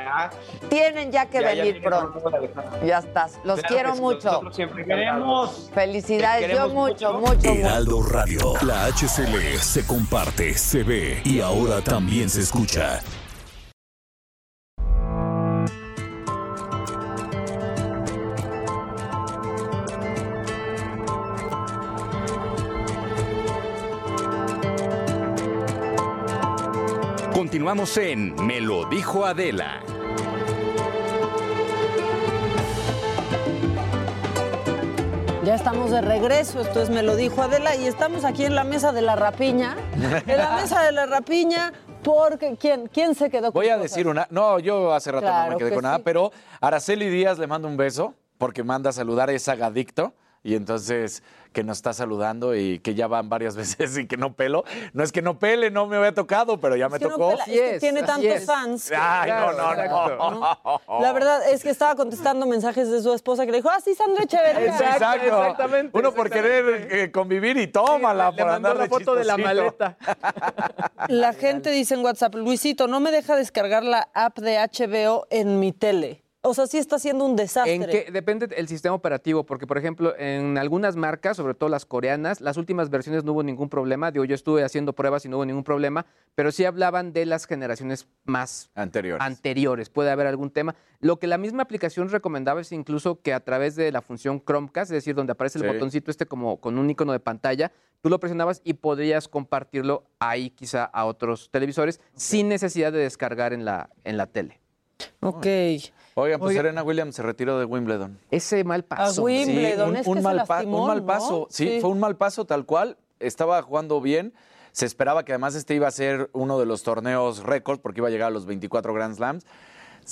tienen ya que venir pronto. Ya estás. Los quiero mucho. Felicidades. Yo mucho. Heraldo Radio, la HCL se comparte, se ve y ahora también se escucha. Continuamos en Me lo dijo Adela. Ya estamos de regreso, esto es Me lo dijo Adela y estamos aquí en la mesa de la rapiña. En la mesa de la rapiña, porque ¿quién se quedó con Voy a cosas? Decir una... No, yo hace rato claro no me quedé que con nada, sí. Pero Araceli Díaz le mando un beso porque manda a saludar a esa Gadicto. Y entonces que nos está saludando y que ya van varias veces y que no pelo. No es que no pele, no me había tocado, pero ya me tocó. No pela, es que tiene tantos fans. Ay, no. La verdad es que estaba contestando mensajes de su esposa que le dijo, sí, Sandra Echeverría. Exacto. Exactamente. Uno por querer convivir y tómala por andar de chistosito. Le mandó la foto de la maleta. La gente dice en WhatsApp, Luisito, no me deja descargar la app de HBO en mi tele. O sea, sí está siendo un desastre. ¿En qué? Depende del sistema operativo, porque, por ejemplo, en algunas marcas, sobre todo las coreanas, las últimas versiones no hubo ningún problema. Digo, yo estuve haciendo pruebas y no hubo ningún problema, pero sí hablaban de las generaciones más anteriores. Puede haber algún tema. Lo que la misma aplicación recomendaba es incluso que a través de la función Chromecast, es decir, donde aparece el botoncito como con un icono de pantalla, tú lo presionabas y podrías compartirlo ahí quizá a otros televisores sin necesidad de descargar en la tele. Ok. Oigan, pues Serena Williams se retiró de Wimbledon. Ese mal paso. A Wimbledon, sí, un mal paso, ¿no? Sí, fue un mal paso tal cual. Estaba jugando bien. Se esperaba que además iba a ser uno de los torneos récords porque iba a llegar a los 24 Grand Slams.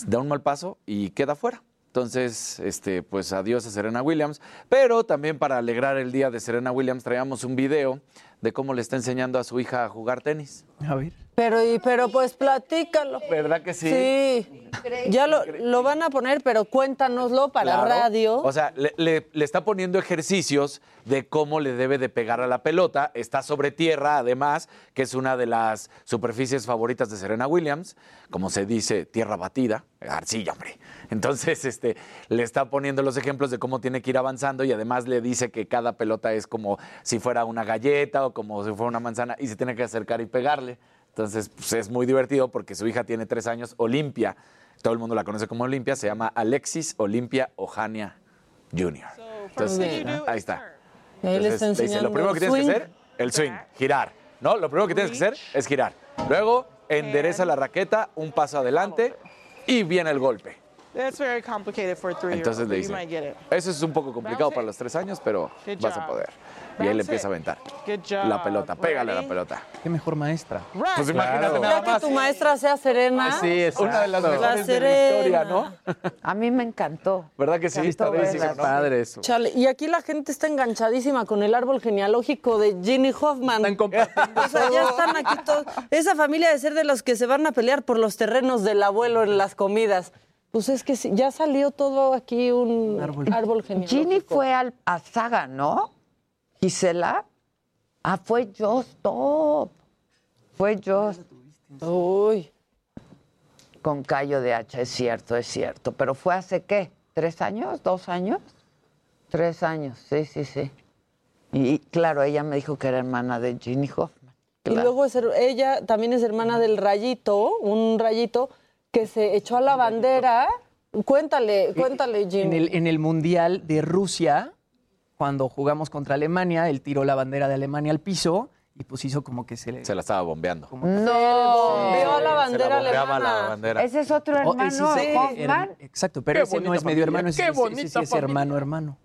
Da un mal paso y queda fuera. Entonces, pues adiós a Serena Williams. Pero también para alegrar el día de Serena Williams traíamos un video de cómo le está enseñando a su hija a jugar tenis. A ver. Pero pues platícalo. ¿Verdad que sí? Sí. Ya lo van a poner, pero cuéntanoslo para radio. O sea, le está poniendo ejercicios de cómo le debe de pegar a la pelota. Está sobre tierra, además, que es una de las superficies favoritas de Serena Williams. Como se dice, tierra batida. Arcilla, hombre. Entonces, le está poniendo los ejemplos de cómo tiene que ir avanzando y además le dice que cada pelota es como si fuera una galleta o como si fuera una manzana y se tiene que acercar y pegarle. Entonces, pues es muy divertido porque su hija tiene 3 años, Olympia. Todo el mundo la conoce como Olympia. Se llama Alexis Olympia Ohania Jr. Entonces, ahí está. Entonces, le dice, lo primero que tienes que hacer, el swing, girar. ¿No? Lo primero que tienes que hacer es girar. Luego, endereza la raqueta, un paso adelante y viene el golpe. That's very complicated for a 3-year-old. Entonces le dice, eso es un poco complicado para los 3 años, pero vas a poder. Y él le empieza a aventar la pelota, pégale a la pelota. Qué mejor maestra. Pues imagínate nada más. Que tu maestra sea Serena. Sí, es una de las mejores de la historia, ¿no? A mí me encantó. ¿Verdad que sí? Está padre eso. Chale, y aquí la gente está enganchadísima con el árbol genealógico de Ginny Hoffman. Están compartiendo. O sea, ya están aquí todos. Esa familia de ser de los que se van a pelear por los terrenos del abuelo en las comidas. Pues es que ya salió todo aquí un árbol genealógico. Ginny fue a Saga, ¿no? Gisela. Ah, fue YosStop. Fue YosStop. Uy. Con Cayo de Hacha, es cierto, es cierto. Pero fue hace, ¿qué? ¿3 años? ¿2 años? 3 años, sí, sí, sí. Y claro, ella me dijo que era hermana de Ginny Hoffman. Claro. Y luego ella también es hermana del Rayito, un Rayito que se echó a la bandera. Cuéntale, Ginny. En el Mundial de Rusia, cuando jugamos contra Alemania, él tiró la bandera de Alemania al piso y pues hizo como que se la estaba bombeando. No, vio la bandera alemana. Ese es otro hermano, Hoffman. Exacto, pero ese no es medio hermano, ese es hermano.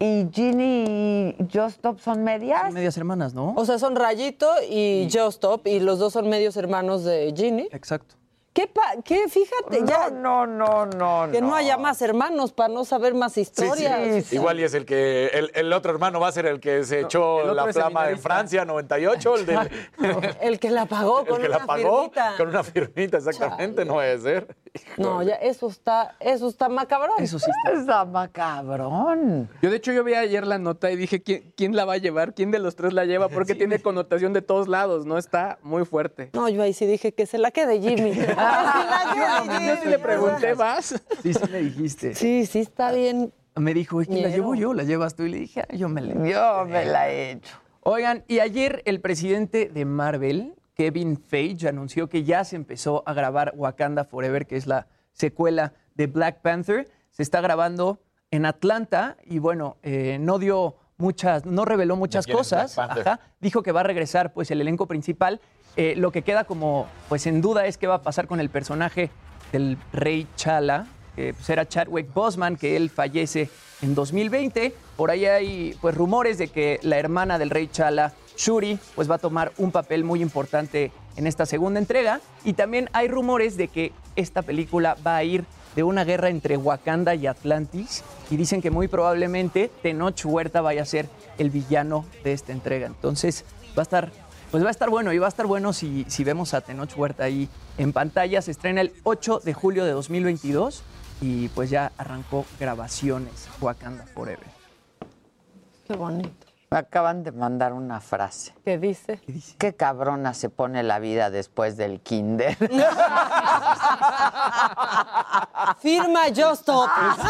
¿Y Ginny y YosStop son medias? Son medias hermanas, ¿no? O sea, son Rayito y YosStop, y los dos son medios hermanos de Ginny. Exacto. ¿Qué? Fíjate, no, ya. No. Que no haya más hermanos para no saber más historias. Sí. Igual y es el que. El otro hermano va a ser el que se echó la flama en Francia, 98. El que la pagó con una firmita. Con una firmita, exactamente, no debe ser. Híjole. No, ya, eso está macabrón. Eso sí está macabrón. Yo vi ayer la nota y dije, ¿quién la va a llevar? ¿Quién de los tres la lleva? Porque tiene connotación de todos lados, ¿no? Está muy fuerte. No, yo ahí sí dije que se la quede Jimmy. Yo le pregunté más. Sí, le dijiste. Sí, está bien. Me dijo, ¿la llevo yo? ¿La llevas tú? Y le dije, yo me la he hecho. Oigan, y ayer el presidente de Marvel, Kevin Feige, anunció que ya se empezó a grabar Wakanda Forever, que es la secuela de Black Panther. Se está grabando en Atlanta y bueno, no reveló muchas cosas. Ajá. Dijo que va a regresar pues el elenco principal. Lo que queda como pues en duda es qué va a pasar con el personaje del Rey T'Challa, que pues, era Chadwick Boseman, que él fallece en 2020. Por ahí hay pues rumores de que la hermana del Rey T'Challa, Shuri, pues va a tomar un papel muy importante en esta segunda entrega. Y también hay rumores de que esta película va a ir de una guerra entre Wakanda y Atlantis. Y dicen que muy probablemente Tenoch Huerta vaya a ser el villano de esta entrega. Entonces va a estar bueno. Y va a estar bueno si vemos a Tenoch Huerta ahí en pantalla. Se estrena el 8 de julio de 2022 y pues ya arrancó grabaciones Wakanda Forever. Qué bonito. Me acaban de mandar una frase. ¿Qué dice? ¿Qué cabrona se pone la vida después del kinder? Firma YosStop. Sí.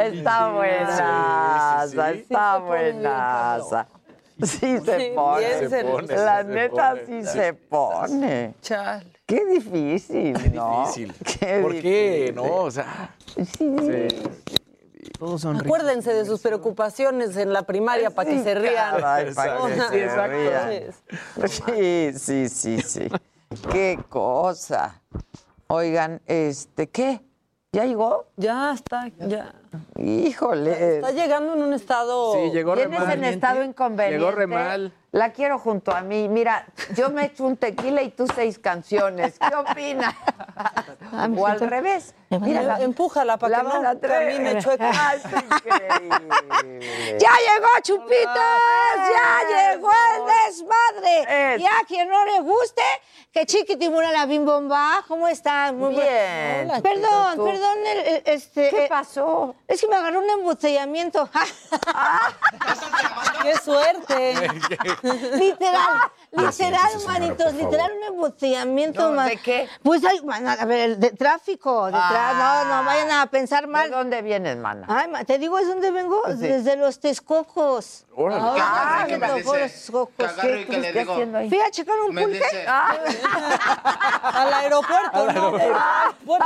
Está buena. Está buena. Sí se pone. La neta sí se pone. Chale. Qué difícil, ¿no? ¿Por qué? No, o sea. Sí. Acuérdense de sus preocupaciones en la primaria para que se rían. Sí. Qué cosa. Oigan, ¿qué? ¿Ya llegó? Ya está, ya. Híjole. Está llegando en un estado. Sí, llegó re mal. Tienes en estado inconveniente. Llegó re mal. La quiero junto a mí. Mira, yo me echo un tequila y tú 6 canciones. ¿Qué opinas? O al revés. Mira, empújala para que no termine chueca. Increíble. ¡Ya llegó, Chupitos! ¡Ya llegó el desmadre! Y a quien no le guste, que chiquitimura la bimbomba. ¿Cómo están? Muy bien. Perdón. ¿Qué pasó? Es que me agarró un embotellamiento. ¡Qué suerte! Literal, manitos, literal un embotellamiento. No, ¿de qué? Pues hay, a ver, de tráfico, no vayan a pensar mal. ¿De dónde vienes, mana? Ay, te digo, ¿es dónde vengo? Sí. Desde los Texcocos. Órale. Fui a checar un pulque. Al aeropuerto,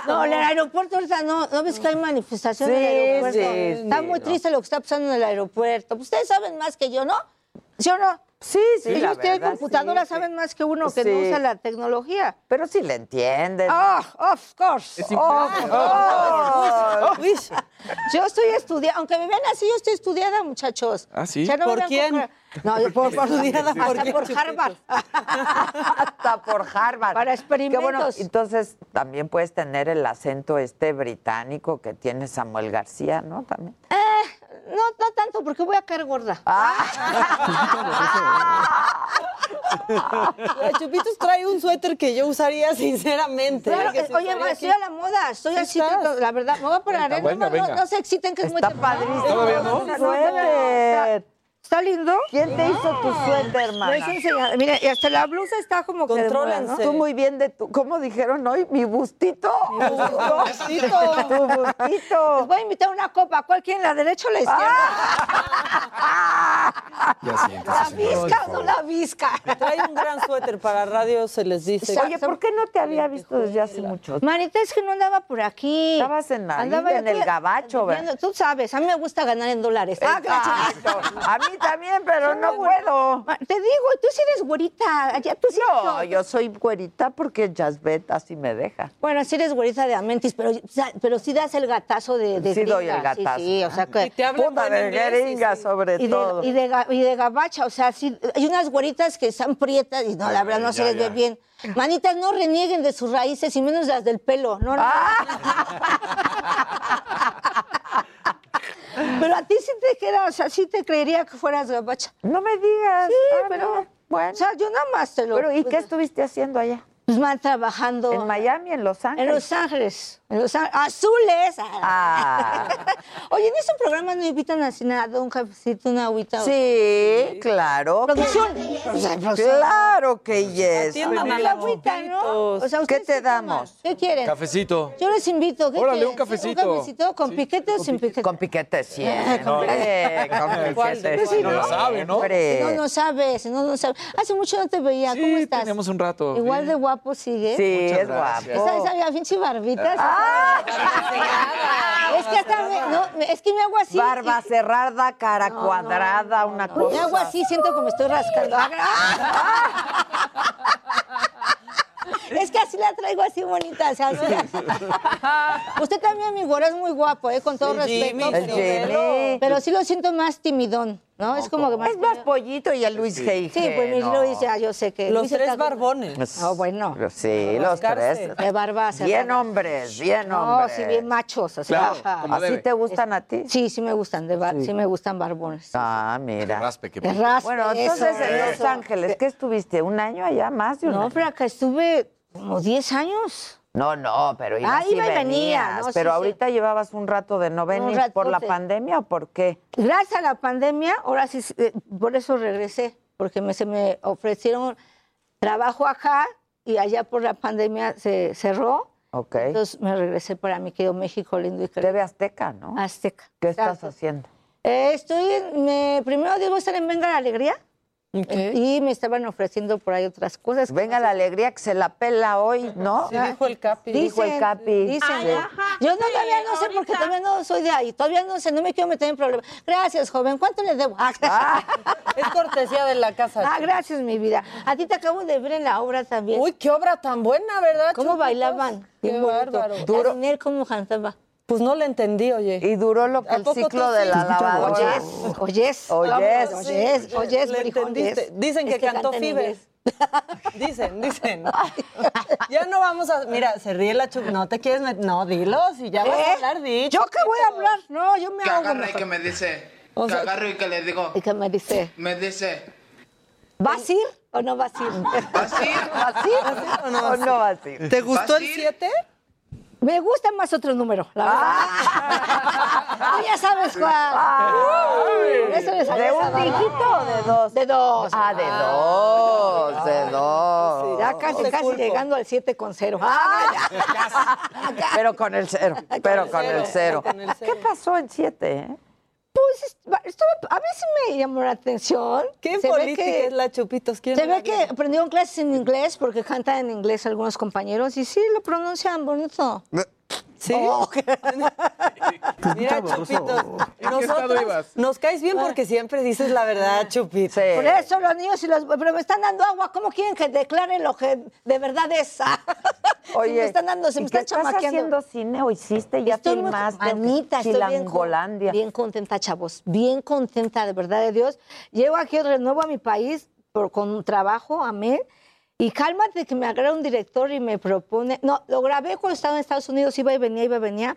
no, el aeropuerto ahorita no ves que hay manifestación en el aeropuerto. Está muy triste lo que está pasando en el aeropuerto. Ustedes saben más que yo, ¿no? ¿Sí o no? Sí, sí, ellos tienen computadoras, sí, saben más que uno que no usa la tecnología. Pero sí le entienden. Oh, of course. Yo estoy estudiada, aunque me vean así, yo estoy estudiada, muchachos. ¿Ah, sí? Ya no ¿Por quién? No, yo por estudiada por Harvard. Hasta por Harvard. Para experimentos. Qué bueno, entonces también puedes tener el acento británico que tiene Samuel García, ¿no? También. No tanto, porque voy a caer gorda. Chupitos trae un suéter que yo usaría sinceramente. Claro, oye, ma, estoy a la moda, estoy así, la verdad, me voy a parar. No se exciten, que es muy temprano. Está padrísimo. ¿Todavía no? ¡Suéter! ¿Está lindo? ¿Quién te hizo tu suéter, hermana? Mira, y hasta la blusa está como que... Contrólense. Tú muy bien de tu... ¿Cómo dijeron hoy? ¿Mi bustito? ¡Mi bustito! ¡Tu bustito! Les voy a invitar una copa. ¿Cuál quieren? ¿La derecha o la izquierda? ¿La visca o no la visca? Trae un gran suéter para radio, se les dice. Oye, ¿por qué no te había visto desde hace mucho tiempo? Marita, es que no andaba por aquí. Estabas en el gabacho, ¿verdad? Tú sabes, a mí me gusta ganar en dólares. ¡Ah, exacto! A mí también, pero no puedo. Te digo, tú sí eres güerita. Allá, tú sí no, yo soy güerita porque Jasbet así me deja. Bueno, sí eres güerita de Amentis, pero sí das el gatazo de sí gringa. Doy el gatazo. Sí, o sea que... Y te hablo de gringa, sobre todo. Y de gabacha, o sea, sí, hay unas güeritas que están prietas y no, la verdad, no se les ve bien. Manitas, no renieguen de sus raíces y menos las del pelo, ¿no? Pero a ti sí te queda, o sea, sí te creería que fueras gabacha. No me digas. Sí, pero bueno. O sea, yo nada más te lo... Pero, ¿y qué estuviste haciendo allá? Pues mal trabajando. ¿En Miami, en Los Ángeles? En Los Ángeles. En Los Ángeles. ¡Azules! Ah. Oye, en esos programas no invitan así nada, un cafecito, una agüita. Sí, claro. Producción. Claro que yes. La agüita, ¿no? O sea, ¿qué te damos? ¿Qué quieren? Cafecito. Yo les invito. Órale, un cafecito. ¿Un cafecito con piquete o sin piquete? Con piquete, sí. Con piquete. No lo sabe, ¿no? No sabes. Hace mucho no te veía. ¿Cómo estás? Sí, teníamos un rato. Igual de guapo. Guapo sigue. Sí, muchas es gracias. Guapo. Esa pinche barbita. Es que hasta me hago así. Barba cerrada, cara cuadrada, una cosa. Me hago así, siento que me estoy rascando. Es que así la traigo así bonita. O sea, usted también, mi güero, es muy guapo, con todo respeto. Pero sí lo siento más timidón. ¿No? Es como que más... Es más pollito y a Luis G. Sí, pues Luis lo dice, yo sé que... Los tres barbones. Oh, bueno. Sí, los tres. De barba cerrada. Bien hombres. No, sí, bien machos. O sea, claro, ¿así te gustan a ti? Sí, sí me gustan, sí me gustan barbones. Ah, mira. Que raspe. Bueno, entonces en Los Ángeles, ¿qué estuviste? ¿Un año allá? ¿Más de un año? No, pero acá estuve como 10 años. No, pero iba y venías. No, pero sí, ahorita llevabas un rato de no venir. ¿Por la pandemia o por qué? Gracias a la pandemia, ahora sí, por eso regresé, porque se me ofrecieron trabajo acá y allá por la pandemia se cerró. Ok. Entonces me regresé para mi querido México lindo y querido. TV Azteca, ¿no? Azteca. ¿Qué estás haciendo? Primero debo estar en Venga la Alegría. Okay. Y me estaban ofreciendo por ahí otras cosas. Venga la Alegría, que se la pela hoy, ¿no? Sí, dijo el Capi. Dicen. Ay, ajá, yo todavía no sé, porque todavía no soy de ahí. Todavía no sé, no me quiero meter en problemas. Gracias, joven. ¿Cuánto le debo? Es cortesía de la casa. Gracias, mi vida. A ti te acabo de ver en la obra también. Uy, qué obra tan buena, ¿verdad? ¿Cómo bailaban? Qué bárbaro. Duro. ¿Cómo cantaba? Pues no le entendí, oye. Y duró lo que el ciclo de la lavadora. Oyes. Le entendiste. Dicen que cantó Fibes. Dicen. Ya no vamos a... Mira, se ríe la chup. No te quieres meter. No, dilo. Si ya vas a hablar, dilo. ¿Yo qué voy a hablar? No, yo me hago... Que agarre y que me dice. Que agarro y que le digo. ¿Y qué me dice? Me dice... ¿Vas a ir o no vas a ir? ¿Vas a ir o no vas a ir? ¿Te gustó el 7? Me gusta más otro número, la verdad. Tú ya sabes cuál. Eso les ¿De un dígito o de dos? De dos. De dos. Ya casi llegando al 7.0. Pero con el cero. ¿Qué pasó en 7, Pues a mí sí me llamó la atención. ¿Qué política es la Chupitos? Se ve que aprendieron clases en inglés, porque cantan en inglés algunos compañeros y sí lo pronuncian bonito. ¿Sí? Oh. Mira, Chupitos, nosotros nos caes bien porque siempre dices la verdad, Chupitos. Sí. Por eso los niños, si los, pero me están dando agua, ¿cómo quieren que declare lo que de verdad es? Oye, si me están dando, se me están chamaqueando. ¿Estás haciendo cine o hiciste? Ya estoy filmaste. Manita, estoy bien contenta, chavos, bien contenta, de verdad de Dios. Llego aquí, renuevo a mi país con un trabajo, amén. Y cálmate que me agrega un director y me propone... No, lo grabé cuando estaba en Estados Unidos, iba y venía.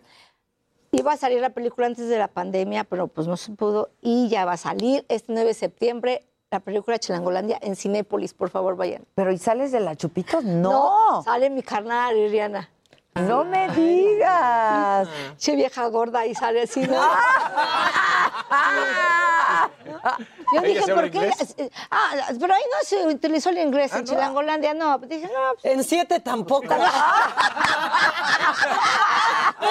Iba a salir la película antes de la pandemia, pero pues no se pudo. Y ya va a salir este 9 de septiembre la película Chilangolandia en Cinépolis. Por favor, vayan. ¿Pero y sales de la Chupitos? No. Sale mi carnal, Iriana. ¡No me digas! Che vieja gorda y sale así, ¿no? Yo dije, ¿por qué? Pero ahí no se utilizó el inglés, en Chilangolandia no. Dije, no. Pues... En 7 tampoco. ¡Me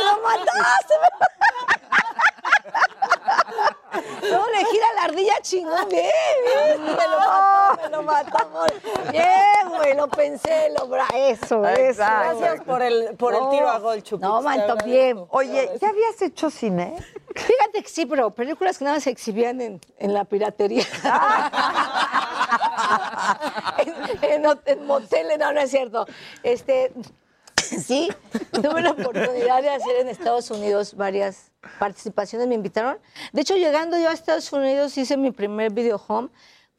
lo mataste! No, le gira la ardilla chingón. Bien, bien. Me lo mató, amor. Bien, güey, lo pensé, eso. Gracias por el tiro a gol, Chupito. No, manto, bien. Oye, ¿ya habías hecho cine? Fíjate que sí, pero películas que nada más se exhibían en la piratería. en moteles, no es cierto. Sí, tuve la oportunidad de hacer en Estados Unidos varias participaciones, me invitaron. De hecho, llegando yo a Estados Unidos, hice mi primer video home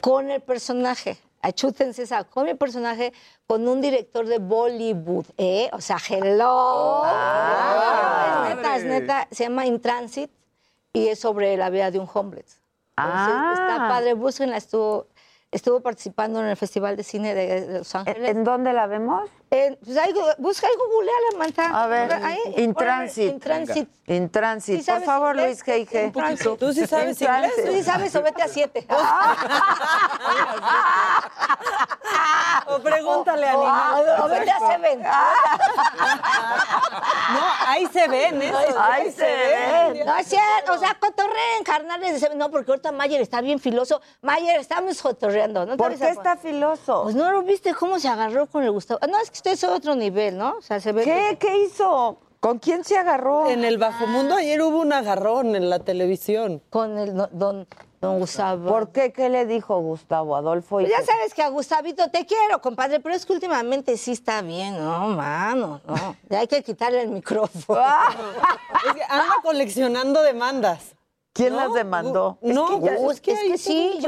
con el personaje. Achútense esa, con mi personaje, con un director de Bollywood, ¿eh? O sea, hello. Es neta, se llama In Transit y es sobre la vida de un homeless. Está padre, búsquenla, Estuvo participando en el Festival de Cine de Los Ángeles. ¿En dónde la vemos? Pues busca algo, googleala, manta. A ver, In Transit. ¿Sí? Por favor, inglés, Luis G.I.G. ¿Tú sí sabes inglés? Tú sí sabes, o vete a 7. O pregúntale al niño. O vete a 7. No, ahí se ven, ¿eh? Ahí se ven. No es cierto, o sea, cotorreen, carnales de 7. No, porque ahorita Mayer está bien filoso. Mayer, estamos cotorreando. No, ¿por qué está filoso? Pues no lo viste cómo se agarró con el Gustavo. No, es que usted es otro nivel, ¿no? O sea, se ve. ¿Qué hizo? ¿Con quién se agarró? En el bajomundo ayer hubo un agarrón en la televisión. Con el don Gustavo. ¿Por qué? ¿Qué le dijo Gustavo Adolfo? Pues ya sabes que a Gustavito te quiero, compadre, pero es que últimamente sí está bien, no, mano, no. Ya hay que quitarle el micrófono. Es que anda coleccionando demandas. ¿Quién las demandó? Es que sí,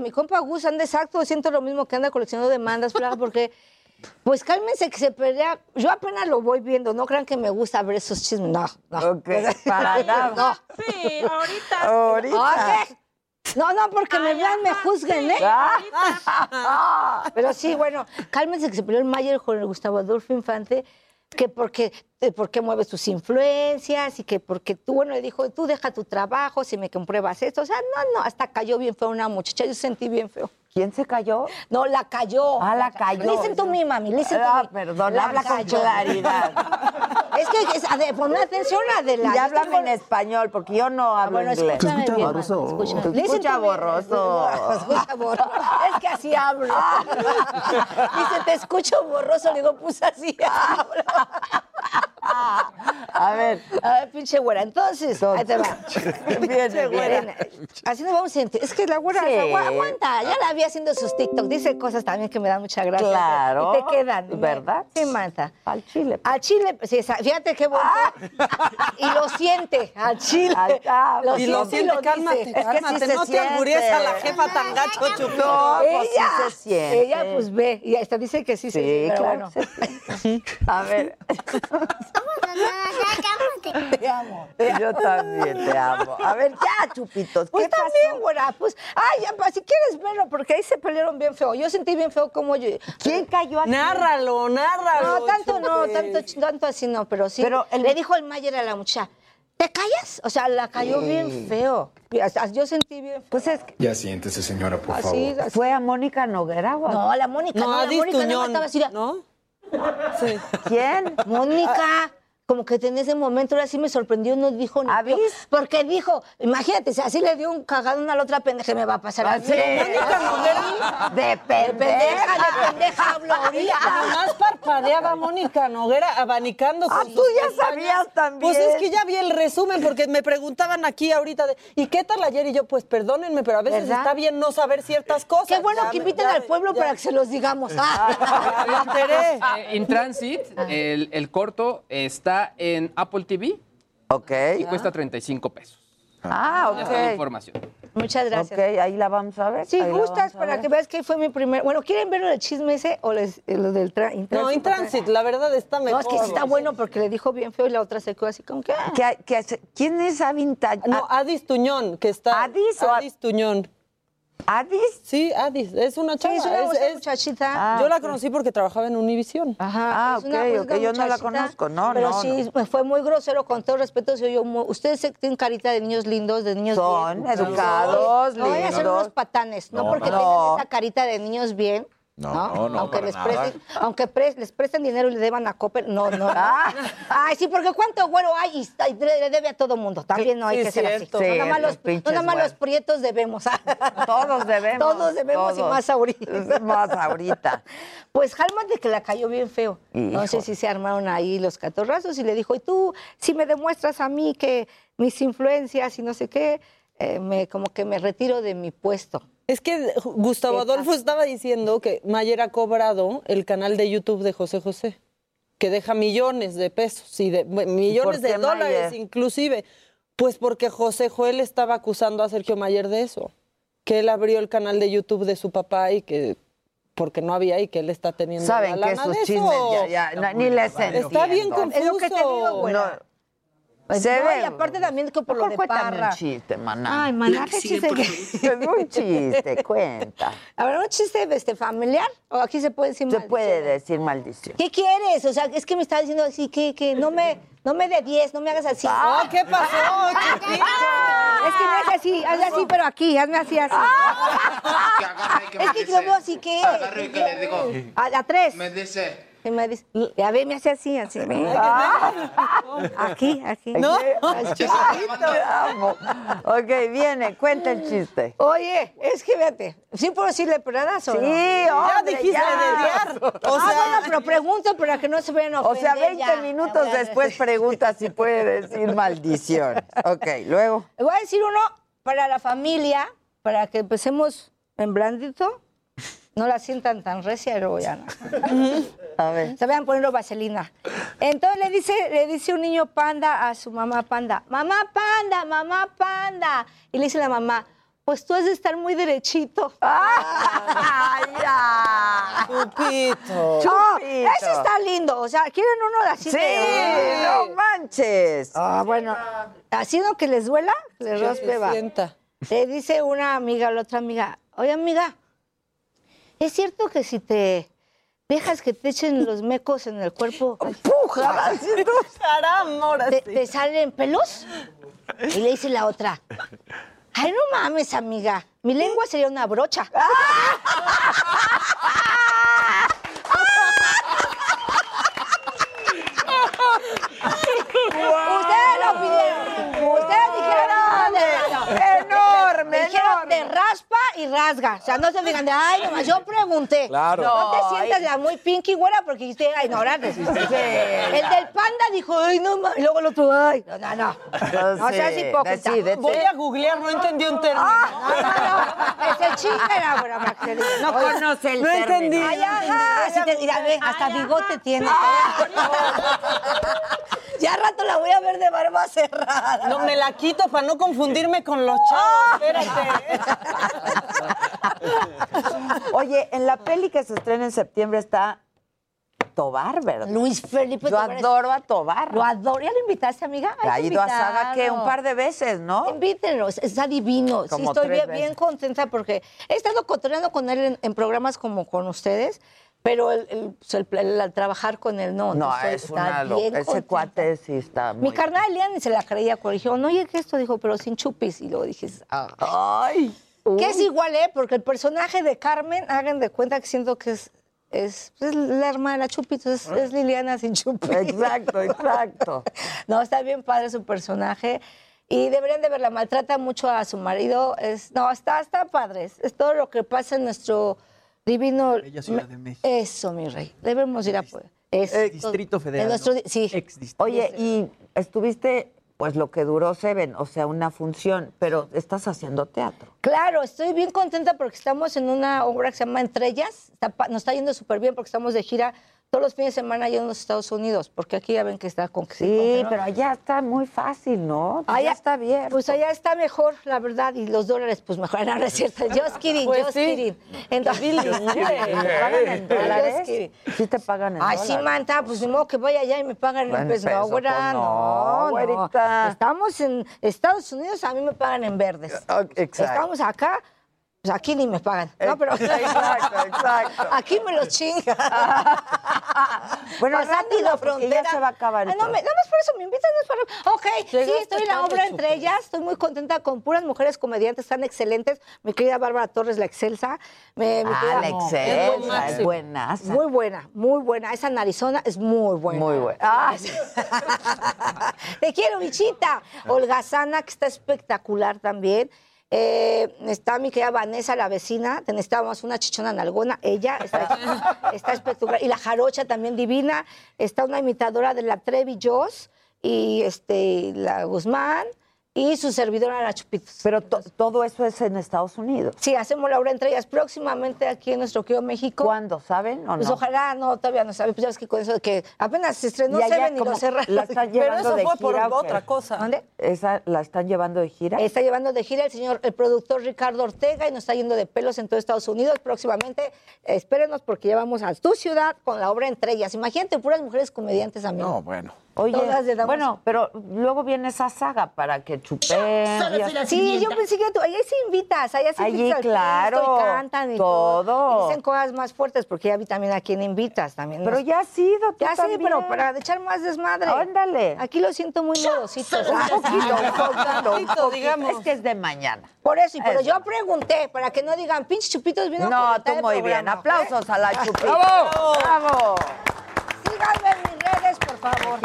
mi compa Gus anda exacto, siento lo mismo que anda coleccionando demandas, porque, pues cálmense que se pelea. Yo apenas lo voy viendo, no crean que me gusta ver esos chismes, no. Ok, para nada. No. Sí, ahorita. Okay. No, porque me vean, me juzguen, sí, ¿eh? Pero sí, bueno, cálmense que se peleó el Mayer con el Gustavo Adolfo Infante, que porque mueves tus influencias y que porque tú, bueno, le dijo, tú deja tu trabajo si me compruebas esto. O sea, no, hasta cayó bien feo una muchacha, yo sentí bien feo. ¿Quién se cayó? No, la cayó. Ah, la cayó. Listen to me, mami, listen to me. Perdón, habla con claridad. Es que, ponme atención, Adela. Ya háblame en español, porque yo no hablo inglés. Te escucha borroso. Te escucha borroso. Es que así hablo. Dice, te escucho borroso. Le digo, pues así hablo. A ver, pinche güera. Entonces, ahí te va. Pinche güera. Así nos vamos a sentir. Es que la güera aguanta. Ya la vi haciendo sus TikTok. Dice cosas también que me dan mucha gracia. Claro. Y te quedan. ¿Verdad? Sí, manta. Al chile. Al chile, sí, fíjate qué bonito. Y lo siente. Al chile. Y lo siente. Cálmate. No te alburies a la jefa tan gacho, Chupito. Ella sí se siente. Ella, pues ve. Y hasta dice que sí se siente. Sí, claro. A ver. Te amo. Yo también te amo. A ver, ya, Chupitos. Pues también, güera. Pues, si quieres verlo, porque ahí se pelearon bien feo. Yo sentí bien feo como yo. ¿Quién cayó aquí? Nárralo. No, tanto no, tanto así no, pero sí. Pero le dijo el Mayer a la muchacha, ¿te callas? O sea, la cayó bien feo. Yo sentí bien feo. Pues es que... Ya siéntese, señora, por favor. Así. ¿Fue a Mónica Noguera o no? La Mónica no, la Mónica no estaba así. ¿No? Sí. ¿Quién? Mónica. como que en ese momento ahora sí me sorprendió, no dijo ni yo, porque dijo, imagínate, si así le dio un cagadón a la otra pendeja, me va a pasar así. Mónica Noguera de pendeja hablo ahorita. Nomás parpadeaba Mónica Noguera abanicando. Ah, tú ya sabías también. Pues es que ya vi el resumen, porque me preguntaban aquí ahorita, ¿y qué tal ayer? Y yo, pues perdónenme, pero a veces está bien no saber ciertas cosas. Qué bueno que inviten al pueblo para que se los digamos. In Transit, el corto está en Apple TV. Ok. Y cuesta $35. Ah, ok. Ya está la información. Muchas gracias. Ok, ahí la vamos a ver. Sí, ahí gustas para que veas que fue mi primer... Bueno, ¿quieren ver el chisme ese o lo del Intransit? No, Intransit, la verdad está mejor. No, es que está bueno porque le dijo bien feo y la otra se quedó así como que... ¿Quién es Avintaño? No, Adis Tuñón, que está... ¿Adis Tuñón? ¿Adis? Sí, Adis. Es una chava. Sí, es una muchachita. Yo la conocí porque trabajaba en Univisión. Ajá. Ah, ok. Yo no la conozco, no, pero no. Pero sí, fue muy grosero, con todo respeto. Ustedes tienen carita de niños lindos, de niños bien. Son educados, lindos. No vayan a ser unos patanes, no porque tengan esa carita de niños bien. No, aunque les presten dinero y le deban a Coppel, no. Ay, sí, porque cuánto güero hay y le debe a todo mundo. También no hay que ser así. Sí, nada más los prietos debemos. Todos debemos. Y más ahorita. Pues cálmate, que la cayó bien feo. Hijo. No sé si se armaron ahí los catorrazos y le dijo, y tú, si me demuestras a mí que mis influencias y no sé qué, como que me retiro de mi puesto. Es que Gustavo Adolfo estaba diciendo que Mayer ha cobrado el canal de YouTube de José José, que deja millones de pesos y millones de dólares inclusive. Pues porque José Joel estaba acusando a Sergio Mayer de eso, que él abrió el canal de YouTube de su papá y que... porque no había y que él está teniendo la lana de eso. ¿Saben que sus chismes ya ni les entiendo? Está bien confuso. Es lo que te digo, güey. Y aparte también que por lo de Parra. Un chiste, maná. Ay, maná, qué chiste. Es un chiste, cuenta. A ver, un chiste familiar, o aquí se puede decir maldición. Se puede decir maldición. ¿Qué quieres? O sea, es que me estaba diciendo así, que no me de 10, no me hagas así. Ah, ¿qué pasó? Es que no es así, hazle así, pero aquí, hazme así. Es que yo veo así que... Agarro y que le digo... A 3. Me dice... Y me dice, ya ve, me hace así. Aquí. No, ok, viene, cuenta el chiste. Oye, es que vete. ¿Sí puedo decirle pedazo? Sí, ya dijiste de diar. Bueno, pero pregunto para que no se vean ofender. O sea, 20 minutos después pregunta si puede decir maldición. Ok, luego. Voy a decir uno para la familia, para que empecemos en blandito. No la sientan tan recia, pero ya no. A ver. Se vayan poniendo vaselina. Entonces le dice un niño panda a su mamá panda, mamá panda, mamá panda. Y le dice la mamá, pues tú has de estar muy derechito. ¡Ay, ya! ¡Chupito! Eso está lindo. O sea, ¿quieren uno de así? ¡Sí! ¡No manches! Bueno, así no que les duela, les rospeba. Le dice una amiga a la otra amiga, oye, amiga, ¿es cierto que si te dejas que te echen los mecos en el cuerpo, ¿te salen pelos? Y le dice la otra, ay, no mames, amiga, mi lengua sería una brocha. Ustedes lo pidieron. Ustedes dijeron, enorme. Dijeron, te raspa y rasga. O sea, no se digan de, ay, nomás yo pregunté. Claro. No te sientas la muy pinky güera porque dijiste, ay, ignorante. Sí. El del panda dijo, ay, no mames. Y luego el otro, ay, no. No seas hipócrita. Voy a googlear, no entendí un término. No. Es el chisme, era bueno, Marcelina. No conoce el término. No entendí. Ay, ajá. Hasta bigote tiene. Ya rato la voy a ver de barba cerrada. No, me la quito para no confundirme con los chavos. Espérate. Oye, en la peli que se estrena en septiembre está Tobar, ¿verdad? Luis Felipe Tobar. Yo adoro a Tobar. Lo adoro. ¿Ya lo invitaste, amiga? Ha ido a Saga, ¿qué? Un par de veces, ¿no? Invítenlos. Está divino. Sí, estoy bien contenta porque he estado cotorreando con él en programas como con ustedes. Pero el trabajar con él, ese cuate sí está muy... Mi carnal Elian se la creía cuando dijo, no, oye, ¿qué es esto? Dijo, pero sin chupis. Y luego dije, ay. Que es igual, porque el personaje de Carmen, hagan de cuenta que siento que es Es la hermana Chupis, es Liliana sin Chupis. Exacto, exacto. No, está bien padre su personaje. Y deberían de verla, maltrata mucho a su marido. Está padre. Es todo lo que pasa en nuestro divino... Bella Ciudad de México. Eso, mi rey. Debemos ir a... Distrito Federal. En nuestro, ¿no? Sí. Oye, y estuviste... Pues lo que duró Seven, o sea, una función, pero estás haciendo teatro. Claro, estoy bien contenta porque estamos en una obra que se llama Entre Ellas. Nos está yendo súper bien porque estamos de gira todos los fines de semana allá en los Estados Unidos, porque aquí ya ven que está con... Sí, pero allá está muy fácil, ¿no? Allá está bien. Pues allá está mejor, la verdad, y los dólares, pues mejor. No, no es cierto. Just kidding, pues just kidding. Entonces, ¿Te pagan en dólares? Sí te pagan en dólares. Ay, sí, manta, pues ni modo que vaya allá y me pagan en pesos. No, güera, no, güerita. Estamos en Estados Unidos, a mí me pagan en verdes. Exacto. Estamos acá, pues aquí ni me pagan. No, pero... Exacto, exacto. Aquí me los chingan. Bueno, pasando rápido, la frontera. Ya se va a acabar. Nada más por eso me invitan. Ok, sí, estoy en la obra Entre Ellas. Estoy muy contenta con puras mujeres comediantes tan excelentes. Mi querida Bárbara Torres, la excelsa. La excelsa, es buena. Muy buena, muy buena. Esa narizona es muy buena. Muy buena. Ah, sí. Te quiero, bichita. Holgazana, que está espectacular también. Está mi querida Vanessa, la vecina. Necesitábamos una chichona nalgona. Ella está espectacular. Y la jarocha también divina. Está una imitadora de la Trevi Joss y la Guzmán y su servidora, la Chupitos. Pero todo eso es en Estados Unidos. Sí, hacemos la obra Entre Ellas próximamente aquí en nuestro querido México. ¿Cuándo? ¿Saben o no? Pues ojalá, no, todavía no saben. Pues ya ves que con eso de que apenas se estrenó Seven y lo cerraron. La están llevando de gira. Pero eso fue por otra cosa. ¿Dónde? Esa, ¿la están llevando de gira? Está llevando de gira el productor Ricardo Ortega y nos está yendo de pelos en todo Estados Unidos. Próximamente, espérenos porque ya vamos a tu ciudad con la obra Entre Ellas. Imagínate, puras mujeres comediantes a mí. No, bueno. Oye, bueno, pero luego viene esa saga para que chupen. Sí, yo pensé que tú, allá sí invitas, allá sí invitas. Allí, claro, y cantan y todo. Y dicen cosas más fuertes, porque ya vi también a quién invitas también. Pero ya has ido, tú también. Ya sí, pero para echar más desmadre. Ándale. Aquí lo siento muy modosito. Un poquito, digamos. Es que es de mañana. Por eso, pero yo pregunté, para que no digan, pinche Chupitos vino. No, tú muy bien. Aplausos a la Chupita. ¡Bravo! ¡Bravo! Síganme en mis redes, por favor.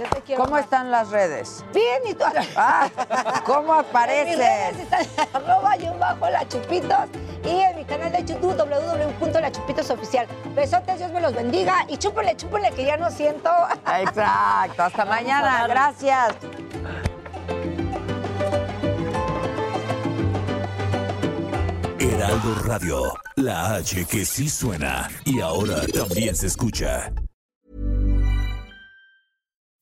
Yo te quiero. ¿Cómo están las redes? Bien, y tú. ¿Cómo apareces? En mis redes están @lachupitos y en mi canal de YouTube www.lachupitosoficial. Besotes, Dios me los bendiga y chúpenle, chúpenle que ya no siento. Exacto, hasta mañana, gracias. Heraldo Radio, la H que sí suena y ahora también se escucha.